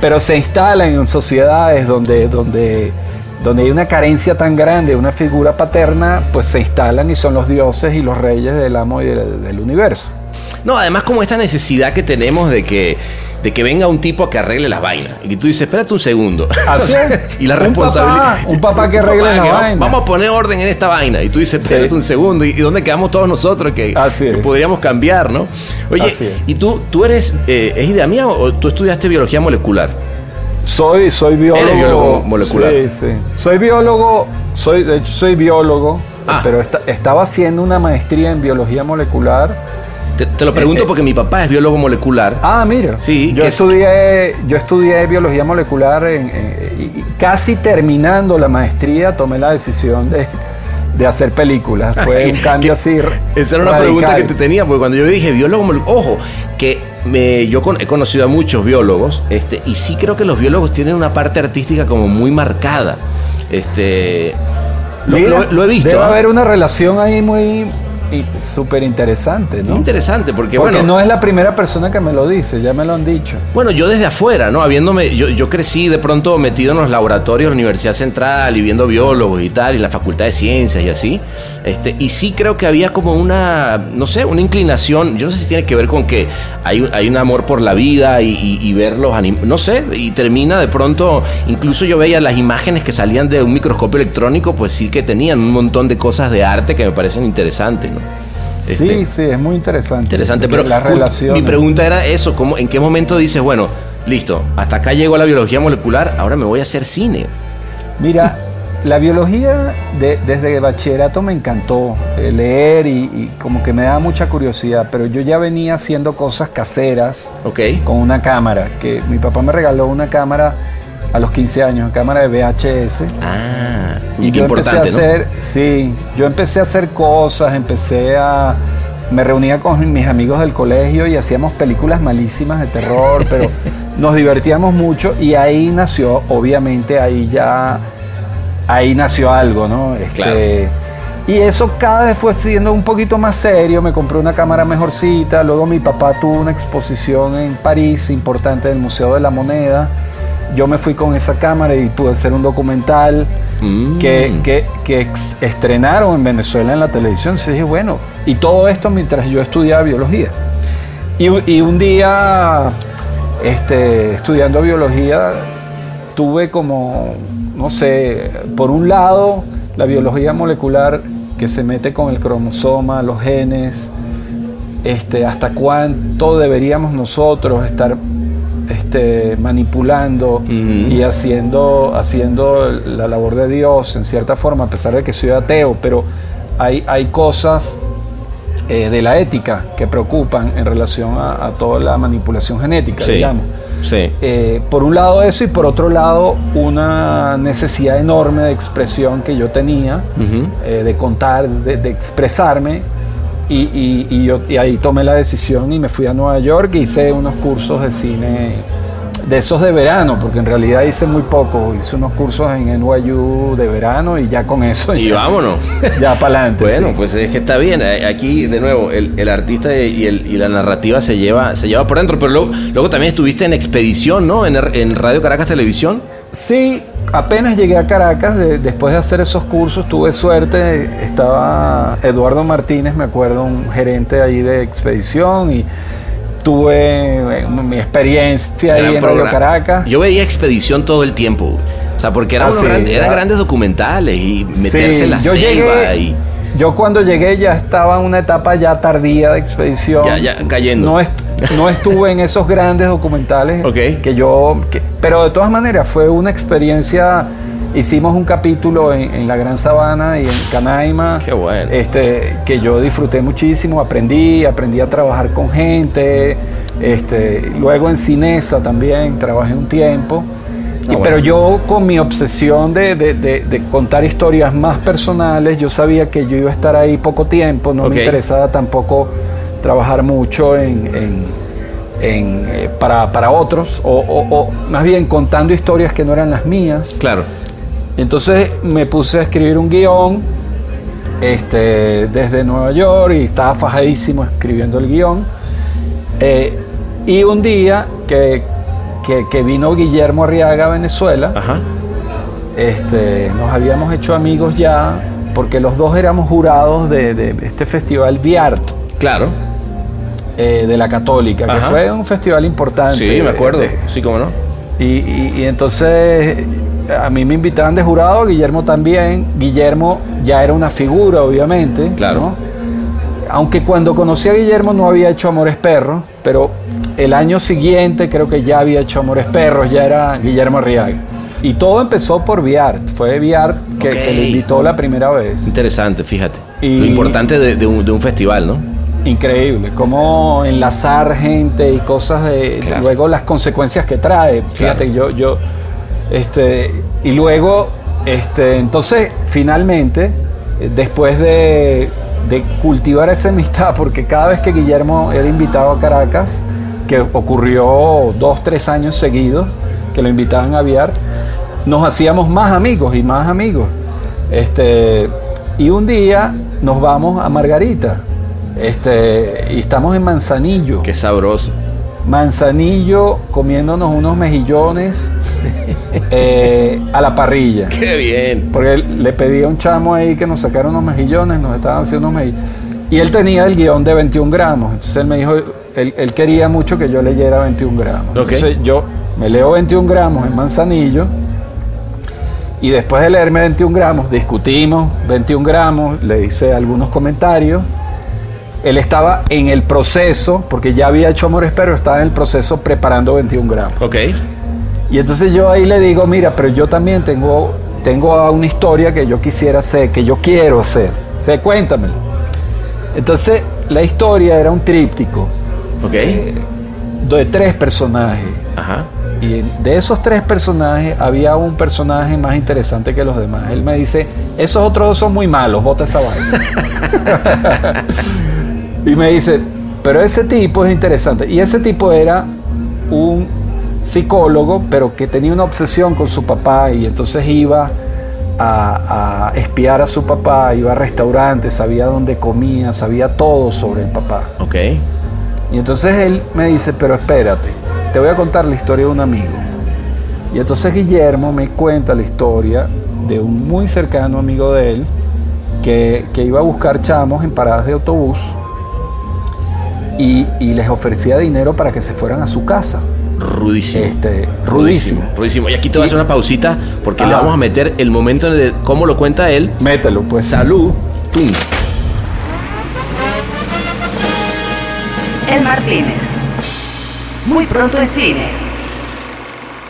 Pero se instalan en sociedades donde hay una carencia tan grande, una figura paterna, pues se instalan y son los dioses y los reyes del amo y del universo. No, además como esta necesidad que tenemos de que venga un tipo a que arregle las vainas. Y que tú dices, espérate un segundo. ¿Así? Y la responsabilidad. Un papá que arregle las vainas. Vamos a poner orden en esta vaina. Y tú dices, espérate un segundo. ¿Y dónde quedamos todos nosotros que podríamos cambiar, no? Oye, ¿y tú eres, es idea mía o tú estudiaste biología molecular? Soy biólogo. ¿Eres biólogo molecular? Sí. De hecho soy biólogo, pero estaba haciendo una maestría en biología molecular. Te lo pregunto porque mi papá es biólogo molecular. Ah, mira. Sí, yo estudié biología molecular y casi terminando la maestría tomé la decisión de hacer películas. Fue un cambio así. Esa era una radical. Pregunta que te tenía, porque cuando yo dije biólogo molecular, ojo, que he conocido a muchos biólogos, y sí creo que los biólogos tienen una parte artística como muy marcada. Lo he visto. Debe haber una relación ahí muy... Y súper interesante, ¿no? Interesante, porque no es la primera persona que me lo dice, ya me lo han dicho. Bueno, yo desde afuera, ¿no? Yo crecí de pronto metido en los laboratorios de la Universidad Central y viendo biólogos y tal, y la Facultad de Ciencias y así. Y sí creo que había como una, no sé, una inclinación, yo no sé si tiene que ver con que hay un amor por la vida y ver los animales, no sé, y termina de pronto, incluso yo veía las imágenes que salían de un microscopio electrónico, pues sí que tenían un montón de cosas de arte que me parecen interesantes, ¿no? Sí, es muy interesante, pero la relación. Mi pregunta era eso, ¿cómo, en qué momento dices, bueno, listo, hasta acá llegó la biología molecular, ahora me voy a hacer cine? Mira, la biología desde bachillerato me encantó leer y como que me daba mucha curiosidad, pero yo ya venía haciendo cosas caseras con una cámara, que mi papá me regaló una cámara a los 15 años, cámara de VHS. Ah, y qué yo importante, empecé a hacer, ¿no? Sí, yo empecé a hacer cosas, me reunía con mis amigos del colegio y hacíamos películas malísimas de terror, pero nos divertíamos mucho y ahí nació, obviamente, ahí nació algo, ¿no? Claro. Y eso cada vez fue siendo un poquito más serio, me compré una cámara mejorcita, luego mi papá tuvo una exposición en París importante del Museo de la Moneda. Yo me fui con esa cámara y pude hacer un documental que estrenaron en Venezuela en la televisión. Entonces dije, bueno, y todo esto mientras yo estudiaba biología. Y un día, estudiando biología, tuve como, no sé, por un lado, la biología molecular que se mete con el cromosoma, los genes, hasta cuánto deberíamos nosotros estar manipulando y haciendo la labor de Dios en cierta forma, a pesar de que soy ateo, pero hay cosas de la ética que preocupan en relación a toda la manipulación genética, digamos. Sí. Por un lado eso y por otro lado una necesidad enorme de expresión que yo tenía, de contar, de expresarme. Y ahí tomé la decisión y me fui a Nueva York y hice unos cursos de cine, de esos de verano, porque en realidad hice muy poco. Hice unos cursos en NYU de verano y ya con eso. Y ya, vámonos. Ya para adelante. Bueno, sí. Pues es que está bien. Aquí, de nuevo, el artista y la narrativa se lleva por dentro. Pero luego también estuviste en Expedición, ¿no? En Radio Caracas Televisión. Sí, apenas llegué a Caracas, después de hacer esos cursos, tuve suerte, estaba Eduardo Martínez, me acuerdo, un gerente ahí de Expedición, y tuve mi experiencia ahí en Radio Caracas. Yo veía Expedición todo el tiempo, o sea, porque eran grandes documentales, y meterse en la selva y... Yo cuando llegué ya estaba en una etapa ya tardía de Expedición. Ya cayendo. No estuve en esos grandes documentales pero de todas maneras fue una experiencia. Hicimos un capítulo en la Gran Sabana y en Canaima. Qué bueno. Que yo disfruté muchísimo, aprendí a trabajar con gente. Luego en Cinesa también trabajé un tiempo. No, pero bueno, yo con mi obsesión de contar historias más personales, yo sabía que yo iba a estar ahí poco tiempo, no me interesaba tampoco trabajar mucho para otros, o más bien contando historias que no eran las mías. Claro. Entonces me puse a escribir un guión desde Nueva York y estaba fajadísimo escribiendo el guión. Y un día que vino Guillermo Arriaga a Venezuela, ajá, nos habíamos hecho amigos ya, porque los dos éramos jurados de este festival Viart. Claro. De la Católica, ajá, que fue un festival importante. Sí, me acuerdo. Sí, cómo no. Y entonces a mí me invitaban de jurado, Guillermo también. Guillermo ya era una figura, obviamente. Claro. ¿No? Aunque cuando conocí a Guillermo no había hecho Amores Perros, pero el año siguiente creo que ya había hecho Amores Perros, ya era Guillermo Arriaga. Y todo empezó por Viart, fue Viart que le invitó la primera vez. Interesante, fíjate. Y lo importante de un festival, ¿no? Increíble, cómo enlazar gente y cosas, claro, luego las consecuencias que trae. Fíjate, claro, entonces finalmente, después de cultivar esa amistad, porque cada vez que Guillermo era invitado a Caracas, que ocurrió 2-3 años seguidos que lo invitaban a Viart, nos hacíamos más amigos. Y un día nos vamos a Margarita, y estamos en Manzanillo. Qué sabroso. Manzanillo, comiéndonos unos mejillones a la parrilla. ¡Qué bien! Porque le pedí a un chamo ahí que nos sacara unos mejillones, nos estaban haciendo unos mejillones. Y él tenía el guión de 21 gramos. Entonces él me dijo, él quería mucho que yo leyera 21 gramos. Okay. Entonces yo me leo 21 gramos en Manzanillo. Y después de leerme 21 gramos, discutimos 21 gramos, le hice algunos comentarios. Él estaba en el proceso, porque ya había hecho Amores Perros, estaba en el proceso preparando 21 gramos. Ok. Y entonces yo ahí le digo, mira, pero yo también tengo una historia que yo quisiera hacer, que yo quiero hacer. O sea, cuéntamelo. Entonces, la historia era un tríptico. Ok. De 3 personajes. Ajá. Y de esos 3 personajes, había un personaje más interesante que los demás. Él me dice, esos otros 2 son muy malos, bota esa vaina. Y me dice, pero ese tipo es interesante. Y ese tipo era un psicólogo, pero que tenía una obsesión con su papá, y entonces iba a espiar a su papá, iba a restaurantes, sabía dónde comía, sabía todo sobre el papá. Ok. Y entonces él me dice, pero espérate, te voy a contar la historia de un amigo. Y entonces Guillermo me cuenta la historia de un muy cercano amigo de él, que iba a buscar chamos en paradas de autobús, y les ofrecía dinero para que se fueran a su casa. Rudísimo. Rudísimo. Y aquí te voy a hacer una pausita, porque le vamos a meter el momento de cómo lo cuenta él. Mételo, pues. Salud. ¡Tum! El Martínez. Muy pronto en cines.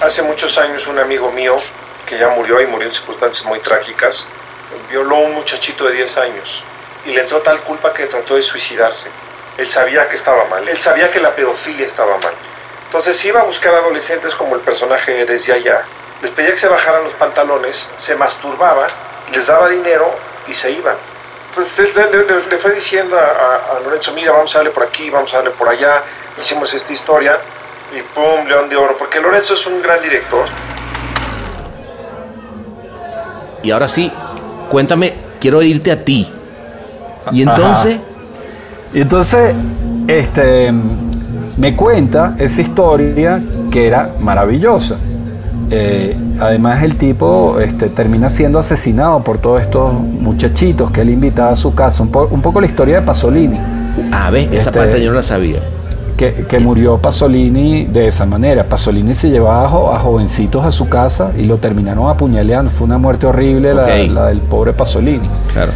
Hace muchos años un amigo mío, que ya murió y murió en circunstancias muy trágicas, violó a un muchachito de 10 años y le entró tal culpa que trató de suicidarse. Él sabía que estaba mal, él sabía que la pedofilia estaba mal. Entonces iba a buscar adolescentes como el personaje de Desde Allá, les pedía que se bajaran los pantalones, se masturbaba, les daba dinero y se iban. Pues le fue diciendo a Lorenzo, mira, vamos a darle por aquí, vamos a darle por allá, hicimos esta historia y ¡pum! León de Oro, porque Lorenzo es un gran director. Y ahora sí, cuéntame, quiero irte a ti. Y entonces... Ajá. Y entonces me cuenta esa historia que era maravillosa. Además el tipo termina siendo asesinado por todos estos muchachitos que él invitaba a su casa. Un poco la historia de Pasolini. A ver, esa parte yo no la sabía. Que murió Pasolini de esa manera. Pasolini se llevaba a jovencitos a su casa y lo terminaron apuñaleando. Fue una muerte horrible, okay, la del pobre Pasolini. Claro.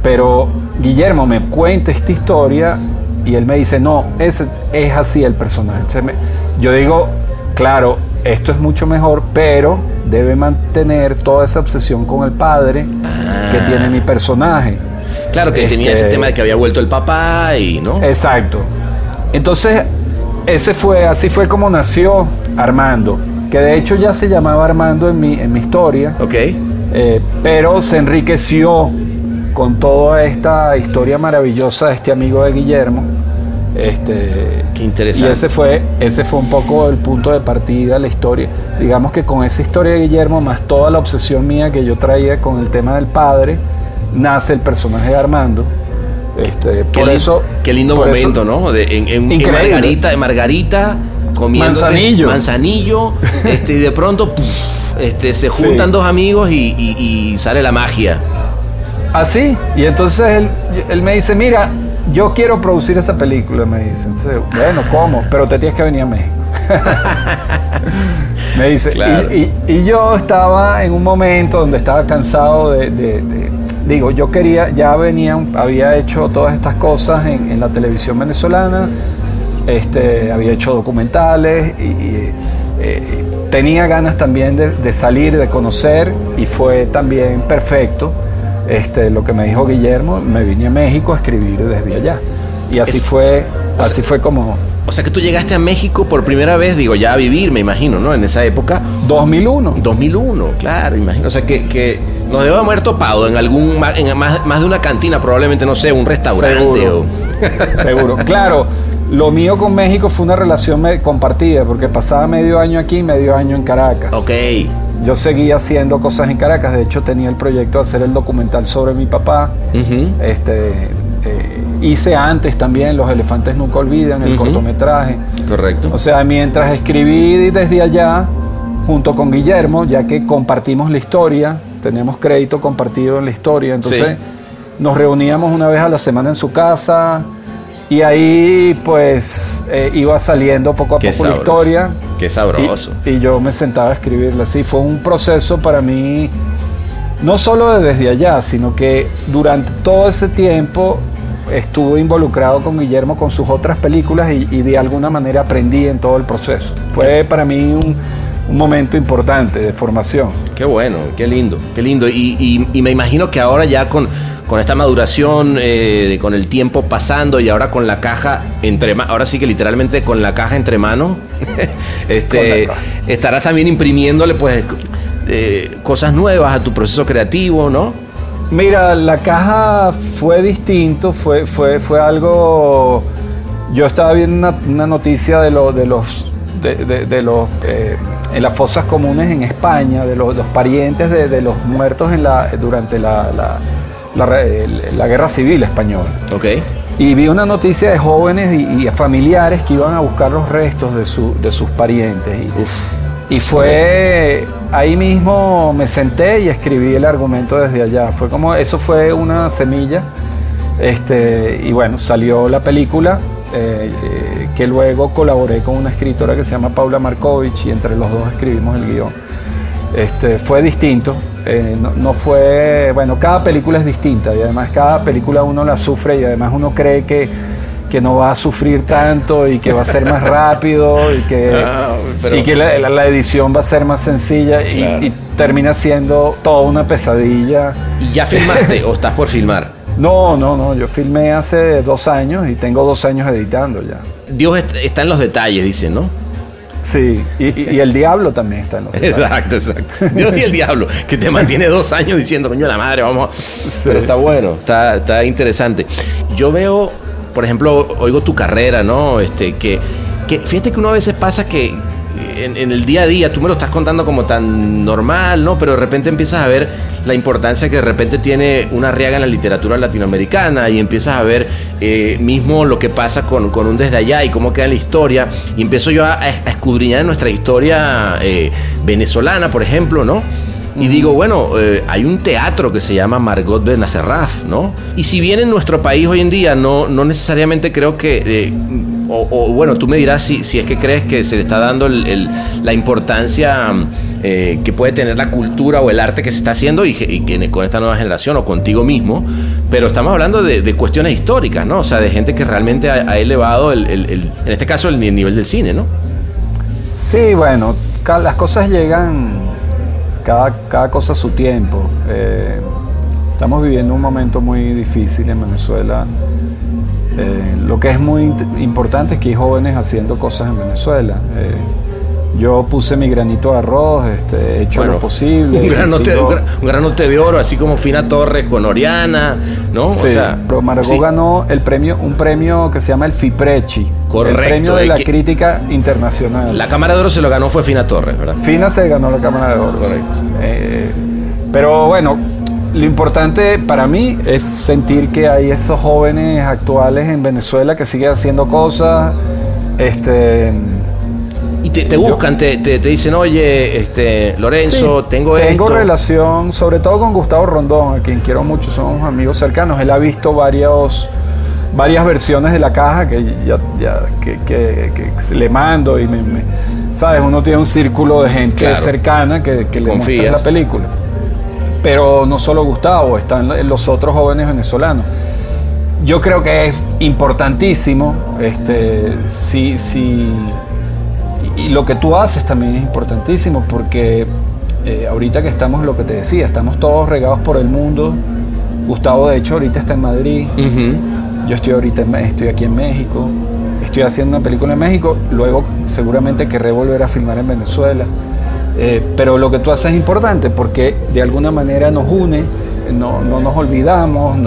Pero Guillermo me cuenta esta historia y él me dice, no, ese es así el personaje. Yo digo, claro, esto es mucho mejor, pero debe mantener toda esa obsesión con el padre que tiene mi personaje. Claro, que tenía ese tema de que había vuelto el papá y no. Exacto. Entonces, así fue como nació Armando. que de hecho ya se llamaba Armando en mi historia. Ok. Pero se enriqueció con toda esta historia maravillosa de este amigo de Guillermo. Qué interesante. Y ese fue un poco el punto de partida de la historia. Digamos que con esa historia de Guillermo, más toda la obsesión mía que yo traía con el tema del padre, nace el personaje de Armando. Qué lindo momento, eso, ¿no? En Margarita comiendo manzanillo, y de pronto se juntan dos amigos y sale la magia. Así, y entonces él me dice, mira, yo quiero producir esa película, me dice. Entonces, bueno, ¿cómo? Pero te tienes que venir a México. Me dice, claro. y yo estaba en un momento donde estaba cansado digo, yo quería, había hecho todas estas cosas en la televisión venezolana, había hecho documentales y tenía ganas también de salir, de conocer, y fue también perfecto. Lo que me dijo Guillermo, me vine a México a escribir desde allá. Y así fue como... O sea que tú llegaste a México por primera vez, digo, ya a vivir, me imagino, ¿no? En esa época. 2001, claro, imagino. O sea que nos debe haber muerto Pau en más de una cantina, probablemente, no sé, un restaurante. Seguro. Seguro. Claro, lo mío con México fue una relación compartida, porque pasaba medio año aquí y medio año en Caracas. Ok. Yo seguía haciendo cosas en Caracas. De hecho, tenía el proyecto de hacer el documental sobre mi papá. Uh-huh. Hice antes también Los Elefantes Nunca Olvidan, el cortometraje. Correcto. O sea, mientras escribí desde allá, junto con Guillermo, ya que compartimos la historia, tenemos crédito compartido en la historia. Entonces, nos reuníamos una vez a la semana en su casa. Y ahí, pues, iba saliendo poco a poco la historia. ¡Qué sabroso! Y yo me sentaba a escribirla. Sí, fue un proceso para mí, no solo desde allá, sino que durante todo ese tiempo estuve involucrado con Guillermo con sus otras películas y de alguna manera aprendí en todo el proceso. Fue para mí un momento importante de formación. Qué bueno, qué lindo, qué lindo. Y me imagino que ahora ya con esta maduración, con el tiempo pasando y ahora con La Caja entre manos, ahora sí que literalmente con La Caja entre manos, estarás también imprimiéndole pues cosas nuevas a tu proceso creativo, ¿no? Mira, La Caja fue distinto, fue algo. Yo estaba viendo una noticia de los en las fosas comunes en España, de los parientes de los muertos durante la guerra civil española. Okay. Y vi una noticia de jóvenes y familiares que iban a buscar los restos de sus parientes. Y fue ahí mismo, me senté y escribí el argumento desde allá. Fue como, eso fue una semilla. Y bueno, salió la película, que luego colaboré con una escritora que se llama Paula Markovich, y entre los dos escribimos el guión. Fue distinto. No fue... Bueno, cada película es distinta y además cada película uno la sufre y además uno cree que no va a sufrir tanto y que va a ser más rápido y que la edición va a ser más sencilla, claro. y termina siendo toda una pesadilla. ¿Y ya filmaste o estás por filmar? No, yo filmé hace 2 años y tengo 2 años editando ya. Dios está en los detalles, dicen, ¿no? Sí, y el diablo también está en los detalles. Exacto. Dios y el diablo, que te mantiene 2 años diciendo, coño, la madre, vamos. Sí, pero está bueno, está interesante. Yo veo, por ejemplo, oigo tu carrera, ¿no? Que fíjate que uno a veces pasa que en el día a día, tú me lo estás contando como tan normal, ¿no? Pero de repente empiezas a ver la importancia que de repente tiene una Arriaga en la literatura latinoamericana y empiezas a ver mismo lo que pasa con un desde allá y cómo queda en la historia. Y empiezo yo a escudriñar nuestra historia venezolana, por ejemplo, ¿no? Y digo, bueno, hay un teatro que se llama Margot Benacerraf, ¿no? Y si bien en nuestro país hoy en día no necesariamente creo que... bueno, tú me dirás si es que crees que se le está dando la importancia que puede tener la cultura o el arte que se está haciendo y con esta nueva generación o contigo mismo, pero estamos hablando de cuestiones históricas, ¿no? O sea, de gente que realmente ha elevado, en este caso, el nivel del cine, ¿no? Sí, bueno, las cosas llegan, cada cosa a su tiempo. Estamos viviendo un momento muy difícil en Venezuela. Lo que es muy importante es que hay jóvenes haciendo cosas en Venezuela. Yo puse mi granito de arroz, he hecho lo posible. Un granote de oro, así como Fina Torres con Oriana, ¿no? Sí, o sea, pero Margot ganó el premio, un premio que se llama el Fiprechi. Correcto. El premio de la crítica internacional. La Cámara de Oro se lo ganó fue Fina Torres, ¿verdad? Fina se ganó la Cámara de Oro. Correcto. Pero bueno, lo importante para mí es sentir que hay esos jóvenes actuales en Venezuela que siguen haciendo cosas, y te buscan, te dicen, oye, Lorenzo, sí, tengo esto. Relación, sobre todo con Gustavo Rondón, a quien quiero mucho, somos amigos cercanos. Él ha visto varias versiones de La Caja que le mando y me sabes, uno tiene un círculo de gente cercana que le muestra la película. Pero no solo Gustavo, están los otros jóvenes venezolanos. Yo creo que es importantísimo, y lo que tú haces también es importantísimo, porque ahorita que estamos, lo que te decía, estamos todos regados por el mundo. Gustavo, de hecho, ahorita está en Madrid. Uh-huh. Yo estoy aquí en México. Estoy haciendo una película en México. Luego seguramente querré volver a filmar en Venezuela. Pero lo que tú haces es importante, porque de alguna manera nos une, no nos olvidamos,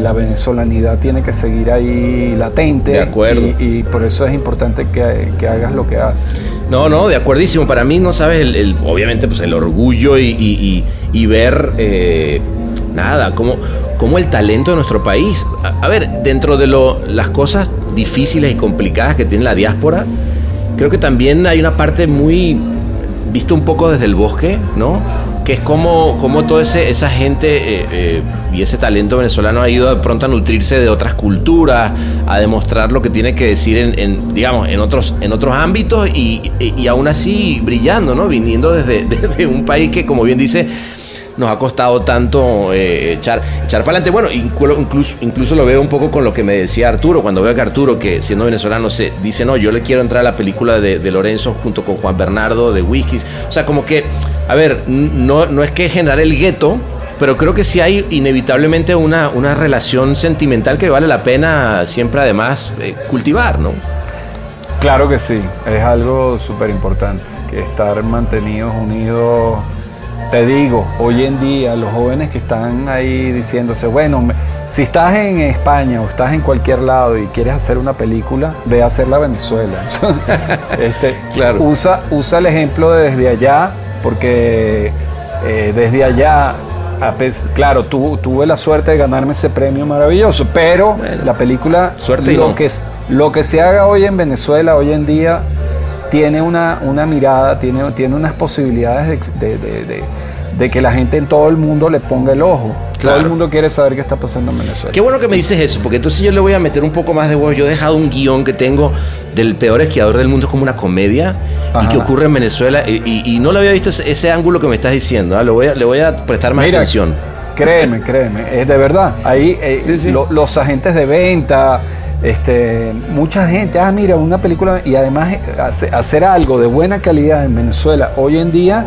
la venezolanidad tiene que seguir ahí latente. De acuerdo. Y por eso es importante que hagas lo que haces. No, de acuerdísimo. Para mí, no sabes, obviamente, pues el orgullo y ver, cómo el talento de nuestro país. A ver, dentro de las cosas difíciles y complicadas que tiene la diáspora, creo que también hay una parte muy... visto un poco desde el bosque, ¿no? Que es como toda esa gente y ese talento venezolano ha ido de pronto a nutrirse de otras culturas, a demostrar lo que tiene que decir en otros ámbitos y aún así brillando, ¿no? Viniendo desde un país que, como bien dice, nos ha costado tanto echar para adelante. Bueno, incluso lo veo un poco con lo que me decía Arturo, cuando veo que Arturo, que siendo venezolano, se dice, no, yo le quiero entrar a la película de Lorenzo junto con Juan Bernardo de Whiskies. O sea, como que, a ver, no es que generar el gueto, pero creo que sí hay inevitablemente una relación sentimental que vale la pena siempre, además, cultivar, ¿no? Claro que sí, es algo súper importante, que estar mantenidos, unidos. Te digo, hoy en día los jóvenes que están ahí diciéndose, bueno, si estás en España o estás en cualquier lado y quieres hacer una película, ve a hacerla a Venezuela. Claro. Usa el ejemplo de Desde Allá, porque Desde Allá, claro, tuve la suerte de ganarme ese premio maravilloso, pero bueno, la película, lo que se haga hoy en Venezuela, hoy en día... tiene una mirada, tiene unas posibilidades de que la gente en todo el mundo le ponga el ojo. Claro. Todo el mundo quiere saber qué está pasando en Venezuela. Qué bueno que me dices eso, porque entonces yo le voy a meter un poco más de huevo. Yo he dejado un guión que tengo del peor esquiador del mundo, como una comedia. Ajá. Y que ocurre en Venezuela. Y no le había visto ese ángulo que me estás diciendo. ¿Ah? Le voy a prestar más atención. Créeme, es de verdad. Ahí sí. Los agentes de venta... mucha gente, mira, una película, y además hacer algo de buena calidad en Venezuela hoy en día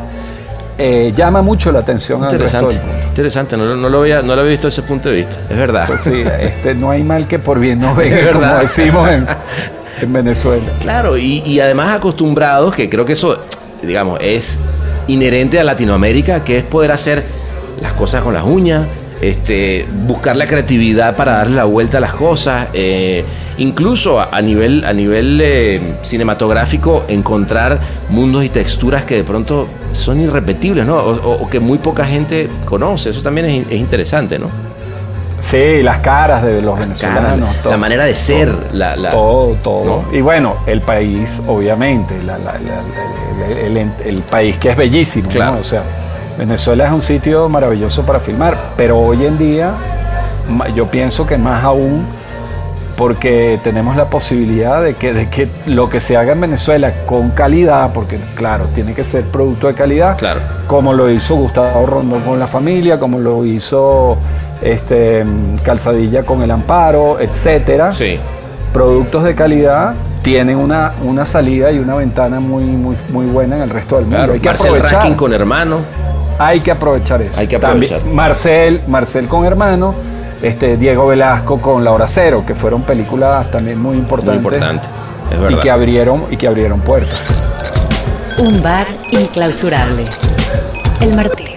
llama mucho la atención al resto del mundo. Interesante, no lo había visto desde ese punto de vista, es verdad. Pues sí, no hay mal que por bien no venga, como decimos en Venezuela. Claro, y además acostumbrados, que creo que eso, digamos, es inherente a Latinoamérica, que es poder hacer las cosas con las uñas, buscar la creatividad para darle la vuelta a las cosas, incluso a nivel cinematográfico, encontrar mundos y texturas que de pronto son irrepetibles, ¿no? O que muy poca gente conoce. Eso también es interesante, ¿no? Sí, las caras de los venezolanos, todo, la manera de ser, todo, todo. ¿No? Y bueno, el país, obviamente, el país que es bellísimo, claro, ¿no? O sea, Venezuela es un sitio maravilloso para filmar, pero hoy en día yo pienso que más aún, porque tenemos la posibilidad de que lo que se haga en Venezuela con calidad, porque claro, tiene que ser producto de calidad, claro, como lo hizo Gustavo Rondón con La Familia, como lo hizo Calzadilla con El Amparo, etcétera. Sí. Productos de calidad tienen una salida y una ventana muy, muy, muy buena en el resto del mundo. Claro, hay que Marcel aprovechar. Ranking con Hermano. Hay que aprovechar eso. Hay que aprovechar. También, Marcel con Hermano, Diego Velasco con La Hora Cero, que fueron películas también muy importantes. Muy importante. Es verdad. Y que abrieron puertas. Un bar inclausurable. El Martínez.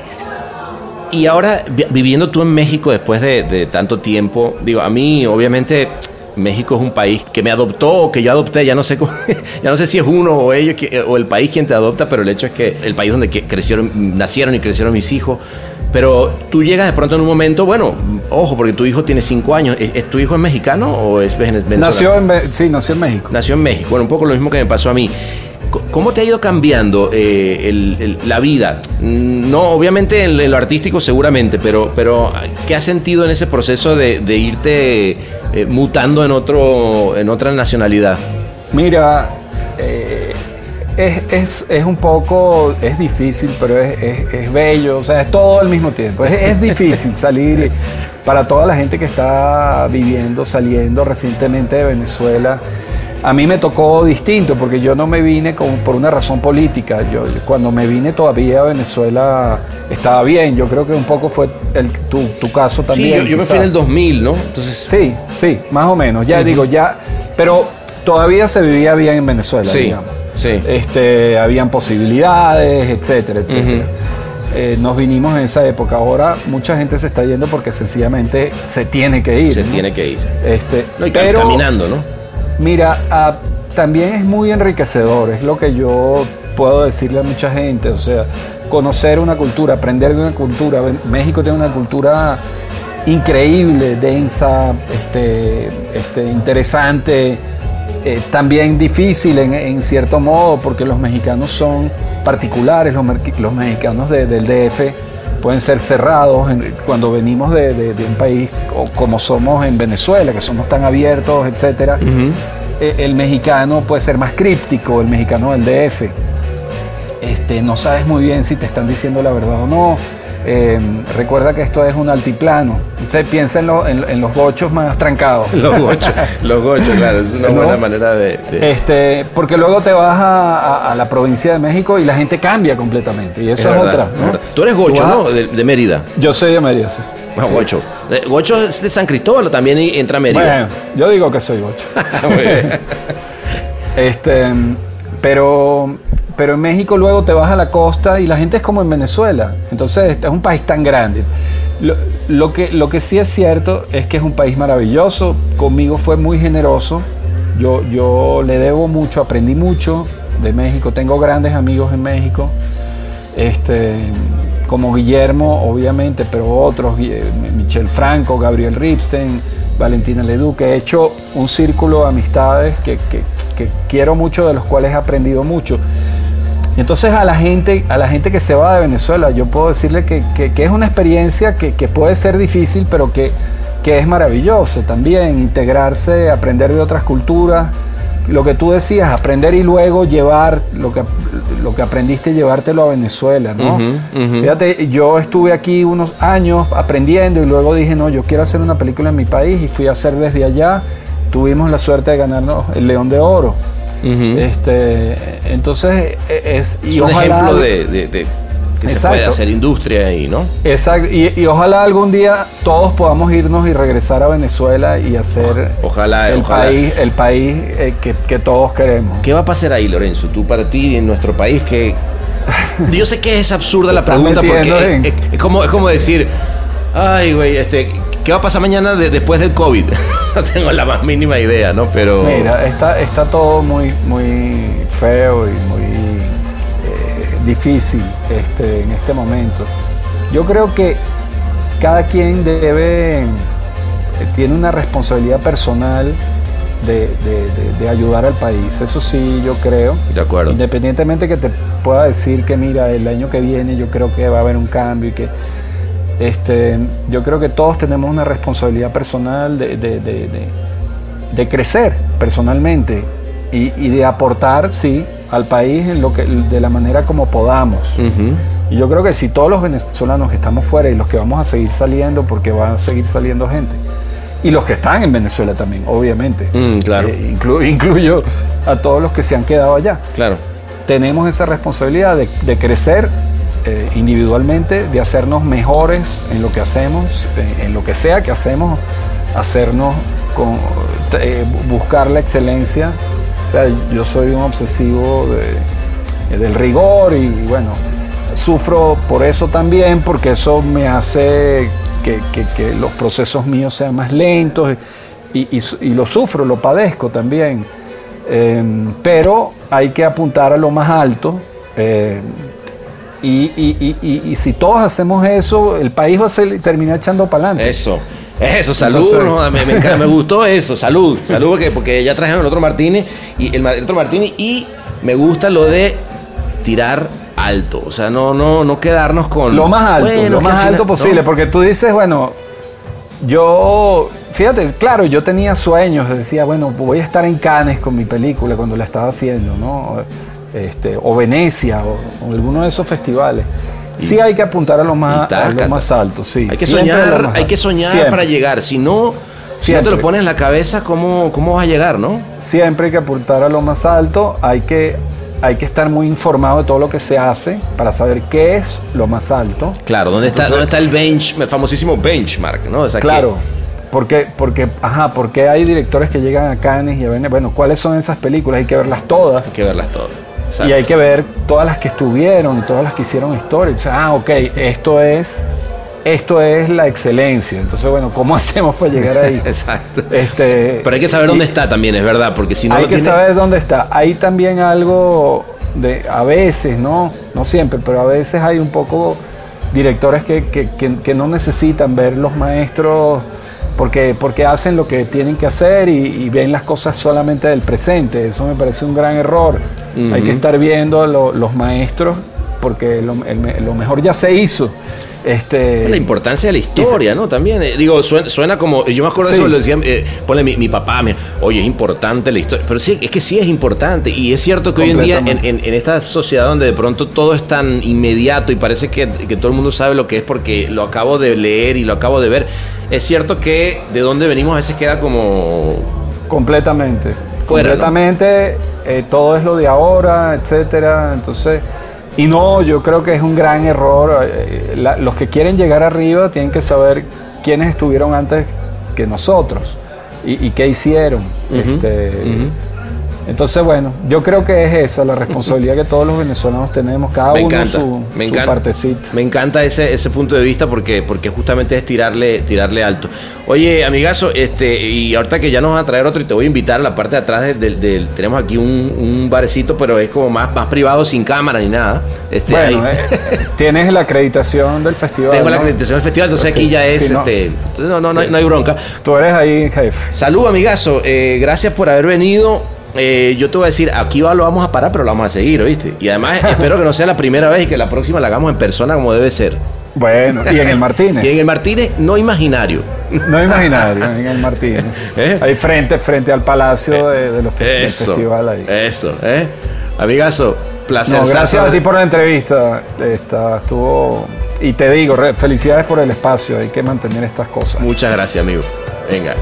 Y ahora, viviendo tú en México después de tanto tiempo, digo, a mí obviamente México es un país que me adoptó o que yo adopté, ya no sé si es uno o ellos o el país quien te adopta, pero el hecho es que el país donde nacieron y crecieron mis hijos. Pero tú llegas de pronto en un momento, bueno, ojo, porque tu hijo tiene 5 años. ¿Tu hijo es mexicano o es venezolano? Nació en México. Nació en México. Bueno, un poco lo mismo que me pasó a mí. ¿Cómo te ha ido cambiando la vida? No, obviamente en lo artístico seguramente, pero ¿qué has sentido en ese proceso de irte mutando en otra nacionalidad? Mira, es un poco, es difícil, pero es bello, o sea, es todo al mismo tiempo. Es difícil salir, para toda la gente que está viviendo, saliendo recientemente de Venezuela. A mí me tocó distinto, porque yo no me vine por una razón política. Yo cuando me vine todavía a Venezuela estaba bien. Yo creo que un poco fue tu caso también. Sí, yo me fui en el 2000, ¿no? Entonces... Sí, más o menos. Ya digo, pero todavía se vivía bien en Venezuela, sí, digamos. Sí. Habían posibilidades, etcétera, etcétera. Uh-huh. Nos vinimos en esa época. Ahora mucha gente se está yendo porque sencillamente se tiene que ir. No, pero caminando, ¿no? Mira, también es muy enriquecedor, es lo que yo puedo decirle a mucha gente, o sea, conocer una cultura, aprender de una cultura. México tiene una cultura increíble, densa, interesante, también difícil en cierto modo, porque los mexicanos son particulares, los mexicanos del DF pueden ser cerrados cuando venimos de un país como somos en Venezuela, que somos tan abiertos, etcétera. Uh-huh. El mexicano puede ser más críptico, el mexicano del DF. No sabes muy bien si te están diciendo la verdad o no. Recuerda que esto es un altiplano. Entonces piensa en los gochos más trancados. Los gochos, claro, es una buena manera de... porque luego te vas a la provincia de México y la gente cambia completamente. Y eso es verdad, otra, ¿no? Tú eres gocho, ¿no? De Mérida. Yo soy de Mérida, sí. Bueno, sí. Gocho es de San Cristóbal, también entra Mérida. Bueno, yo digo que soy gocho. Muy bien. Pero en México luego te vas a la costa y la gente es como en Venezuela. Entonces es un país tan grande. Lo que sí es cierto es que es un país maravilloso. Conmigo fue muy generoso. Yo le debo mucho, aprendí mucho de México. Tengo grandes amigos en México. Como Guillermo, obviamente, pero otros. Michel Franco, Gabriel Ripstein, Valentina Leduc. He hecho un círculo de amistades que quiero mucho, de los cuales he aprendido mucho. Entonces a la gente que se va de Venezuela, yo puedo decirle que es una experiencia que puede ser difícil, pero que es maravilloso también, integrarse, aprender de otras culturas, lo que tú decías, aprender y luego llevar lo que aprendiste, llevártelo a Venezuela, ¿no? Uh-huh, uh-huh. Fíjate, yo estuve aquí unos años aprendiendo y luego dije, no, yo quiero hacer una película en mi país, y fui a hacer Desde Allá. Tuvimos la suerte de ganarnos el León de Oro. Uh-huh. Entonces es un ejemplo de que exacto, se puede hacer industria ahí, ¿no? Exacto, y ojalá algún día todos podamos irnos y regresar a Venezuela y hacer el país que todos queremos. ¿Qué va a pasar ahí, Lorenzo? Tú para ti en nuestro país, que yo sé que es absurda la pregunta, porque es como decir, ay, güey, ¿qué va a pasar mañana después del COVID? No tengo la más mínima idea, ¿no? Pero... Mira, está todo muy, muy feo y muy difícil en este momento. Yo creo que cada quien tiene una responsabilidad personal de ayudar al país. Eso sí, yo creo. De acuerdo. Independientemente que te pueda decir que, mira, el año que viene yo creo que va a haber un cambio y que... yo creo que todos tenemos una responsabilidad personal de crecer personalmente y de aportar, sí, al país en de la manera como podamos. Uh-huh. Y yo creo que si todos los venezolanos que estamos fuera y los que vamos a seguir saliendo, porque va a seguir saliendo gente, y los que están en Venezuela también, obviamente, claro. Incluyo a todos los que se han quedado allá. Claro. Tenemos esa responsabilidad de crecer individualmente, de hacernos mejores en lo que hacemos, en lo que sea que hacemos, buscar la excelencia O sea, yo soy un obsesivo del rigor y, bueno, sufro por eso también, porque eso me hace que los procesos míos sean más lentos y lo sufro, lo padezco también. Pero hay que apuntar a lo más alto y si todos hacemos eso, el país va a terminar echando para adelante. Eso, salud. Entonces, no, me gustó eso, salud porque ya trajeron el otro Martínez y me gusta lo de tirar alto, o sea, no quedarnos con lo más alto, bueno, lo más alto posible, no. Porque tú dices, bueno, yo, fíjate, claro, yo tenía sueños, decía, bueno, voy a estar en Cannes con mi película cuando la estaba haciendo, ¿no? O Venecia, o alguno de esos festivales. Sí, hay que apuntar a lo más alto, sí. Hay que soñar siempre. Para llegar, si no te lo pones en la cabeza, ¿cómo vas a llegar, no? Siempre hay que apuntar a lo más alto, hay que estar muy informado de todo lo que se hace para saber qué es lo más alto. Claro, ¿dónde está el famosísimo benchmark, ¿no? O sea, claro, porque hay directores que llegan a Cannes y a Venecia. Bueno, ¿cuáles son esas películas? Hay que verlas todas. Exacto. Y hay que ver todas las que estuvieron, todas las que hicieron historia. O sea, esto es la excelencia. Entonces, bueno, ¿cómo hacemos para llegar ahí? Exacto. Pero hay que saber dónde está también, es verdad, porque si no hay que saber dónde está. Hay también algo de, a veces, no siempre, pero a veces hay un poco directores que no necesitan ver los maestros porque hacen lo que tienen que hacer y ven las cosas solamente del presente. Eso me parece un gran error. Uh-huh. Hay que estar viendo los maestros porque lo mejor ya se hizo. La importancia de la historia, ¿no? También, digo, suena como... Yo me acuerdo de eso, lo decía, ponle mi papá, oye, es importante la historia. Pero sí, es que sí es importante. Y es cierto que hoy en día, en esta sociedad donde de pronto todo es tan inmediato y parece que todo el mundo sabe lo que es porque lo acabo de leer y lo acabo de ver, es cierto que de dónde venimos a veces queda como... Completamente, todo es lo de ahora, etcétera. Entonces... Y no, yo creo que es un gran error. Los que quieren llegar arriba tienen que saber quiénes estuvieron antes que nosotros y qué hicieron. Uh-huh. Entonces, bueno, yo creo que es esa la responsabilidad que todos los venezolanos tenemos, cada uno su partecita. Me encanta ese punto de vista porque justamente es tirarle alto. Oye, amigazo, y ahorita que ya nos van a traer otro y te voy a invitar a la parte de atrás tenemos aquí un barecito, pero es como más privado, sin cámara ni nada. Bueno, ahí. Tienes la acreditación del festival. Tengo la acreditación del festival, entonces sí, aquí ya es, no hay bronca. Tú eres ahí, jefe. Salud, amigazo, gracias por haber venido. Yo te voy a decir, aquí lo vamos a parar, pero lo vamos a seguir, ¿oíste? Y además espero que no sea la primera vez y que la próxima la hagamos en persona como debe ser. Bueno, y en el Martínez. Y en el Martínez, no imaginario, en el Martínez. Ahí frente al Palacio de los Festival ahí. Eso, Amigazo, placer. No, gracias a ti por la entrevista. Estuvo... Y te digo, felicidades por el espacio, hay que mantener estas cosas. Muchas gracias, amigo. Venga.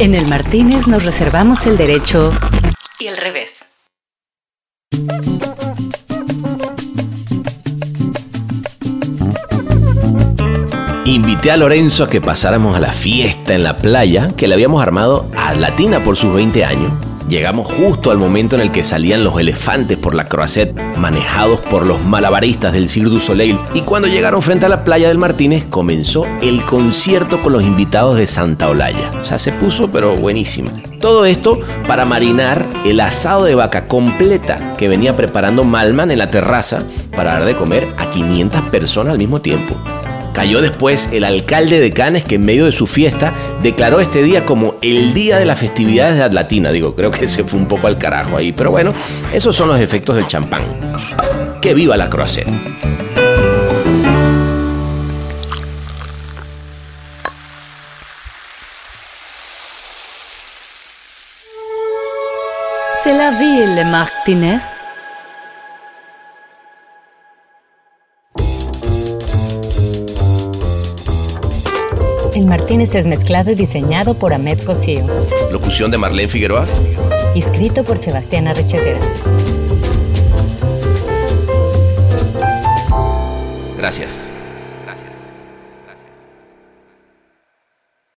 En El Martínez nos reservamos el derecho y el revés. Invité a Lorenzo a que pasáramos a la fiesta en la playa que le habíamos armado a Adlatina por sus 20 años. Llegamos justo al momento en el que salían los elefantes por la Croisette, manejados por los malabaristas del Cirque du Soleil, y cuando llegaron frente a la playa del Martínez comenzó el concierto con los invitados de Santa Olalla. O sea, se puso pero buenísima. Todo esto para marinar el asado de vaca completa que venía preparando Malman en la terraza para dar de comer a 500 personas al mismo tiempo. Cayó después el alcalde de Cannes, que en medio de su fiesta declaró este día como el día de las festividades de Adlatina. Digo, creo que se fue un poco al carajo ahí, pero bueno, esos son los efectos del champán. ¡Que viva la Croisette! C'est la ville, Martínez. Martínez es mezclado y diseñado por Ahmed Cosío. Locución de Marlene Figueroa. Escrito por Sebastián Arrechetera. Gracias.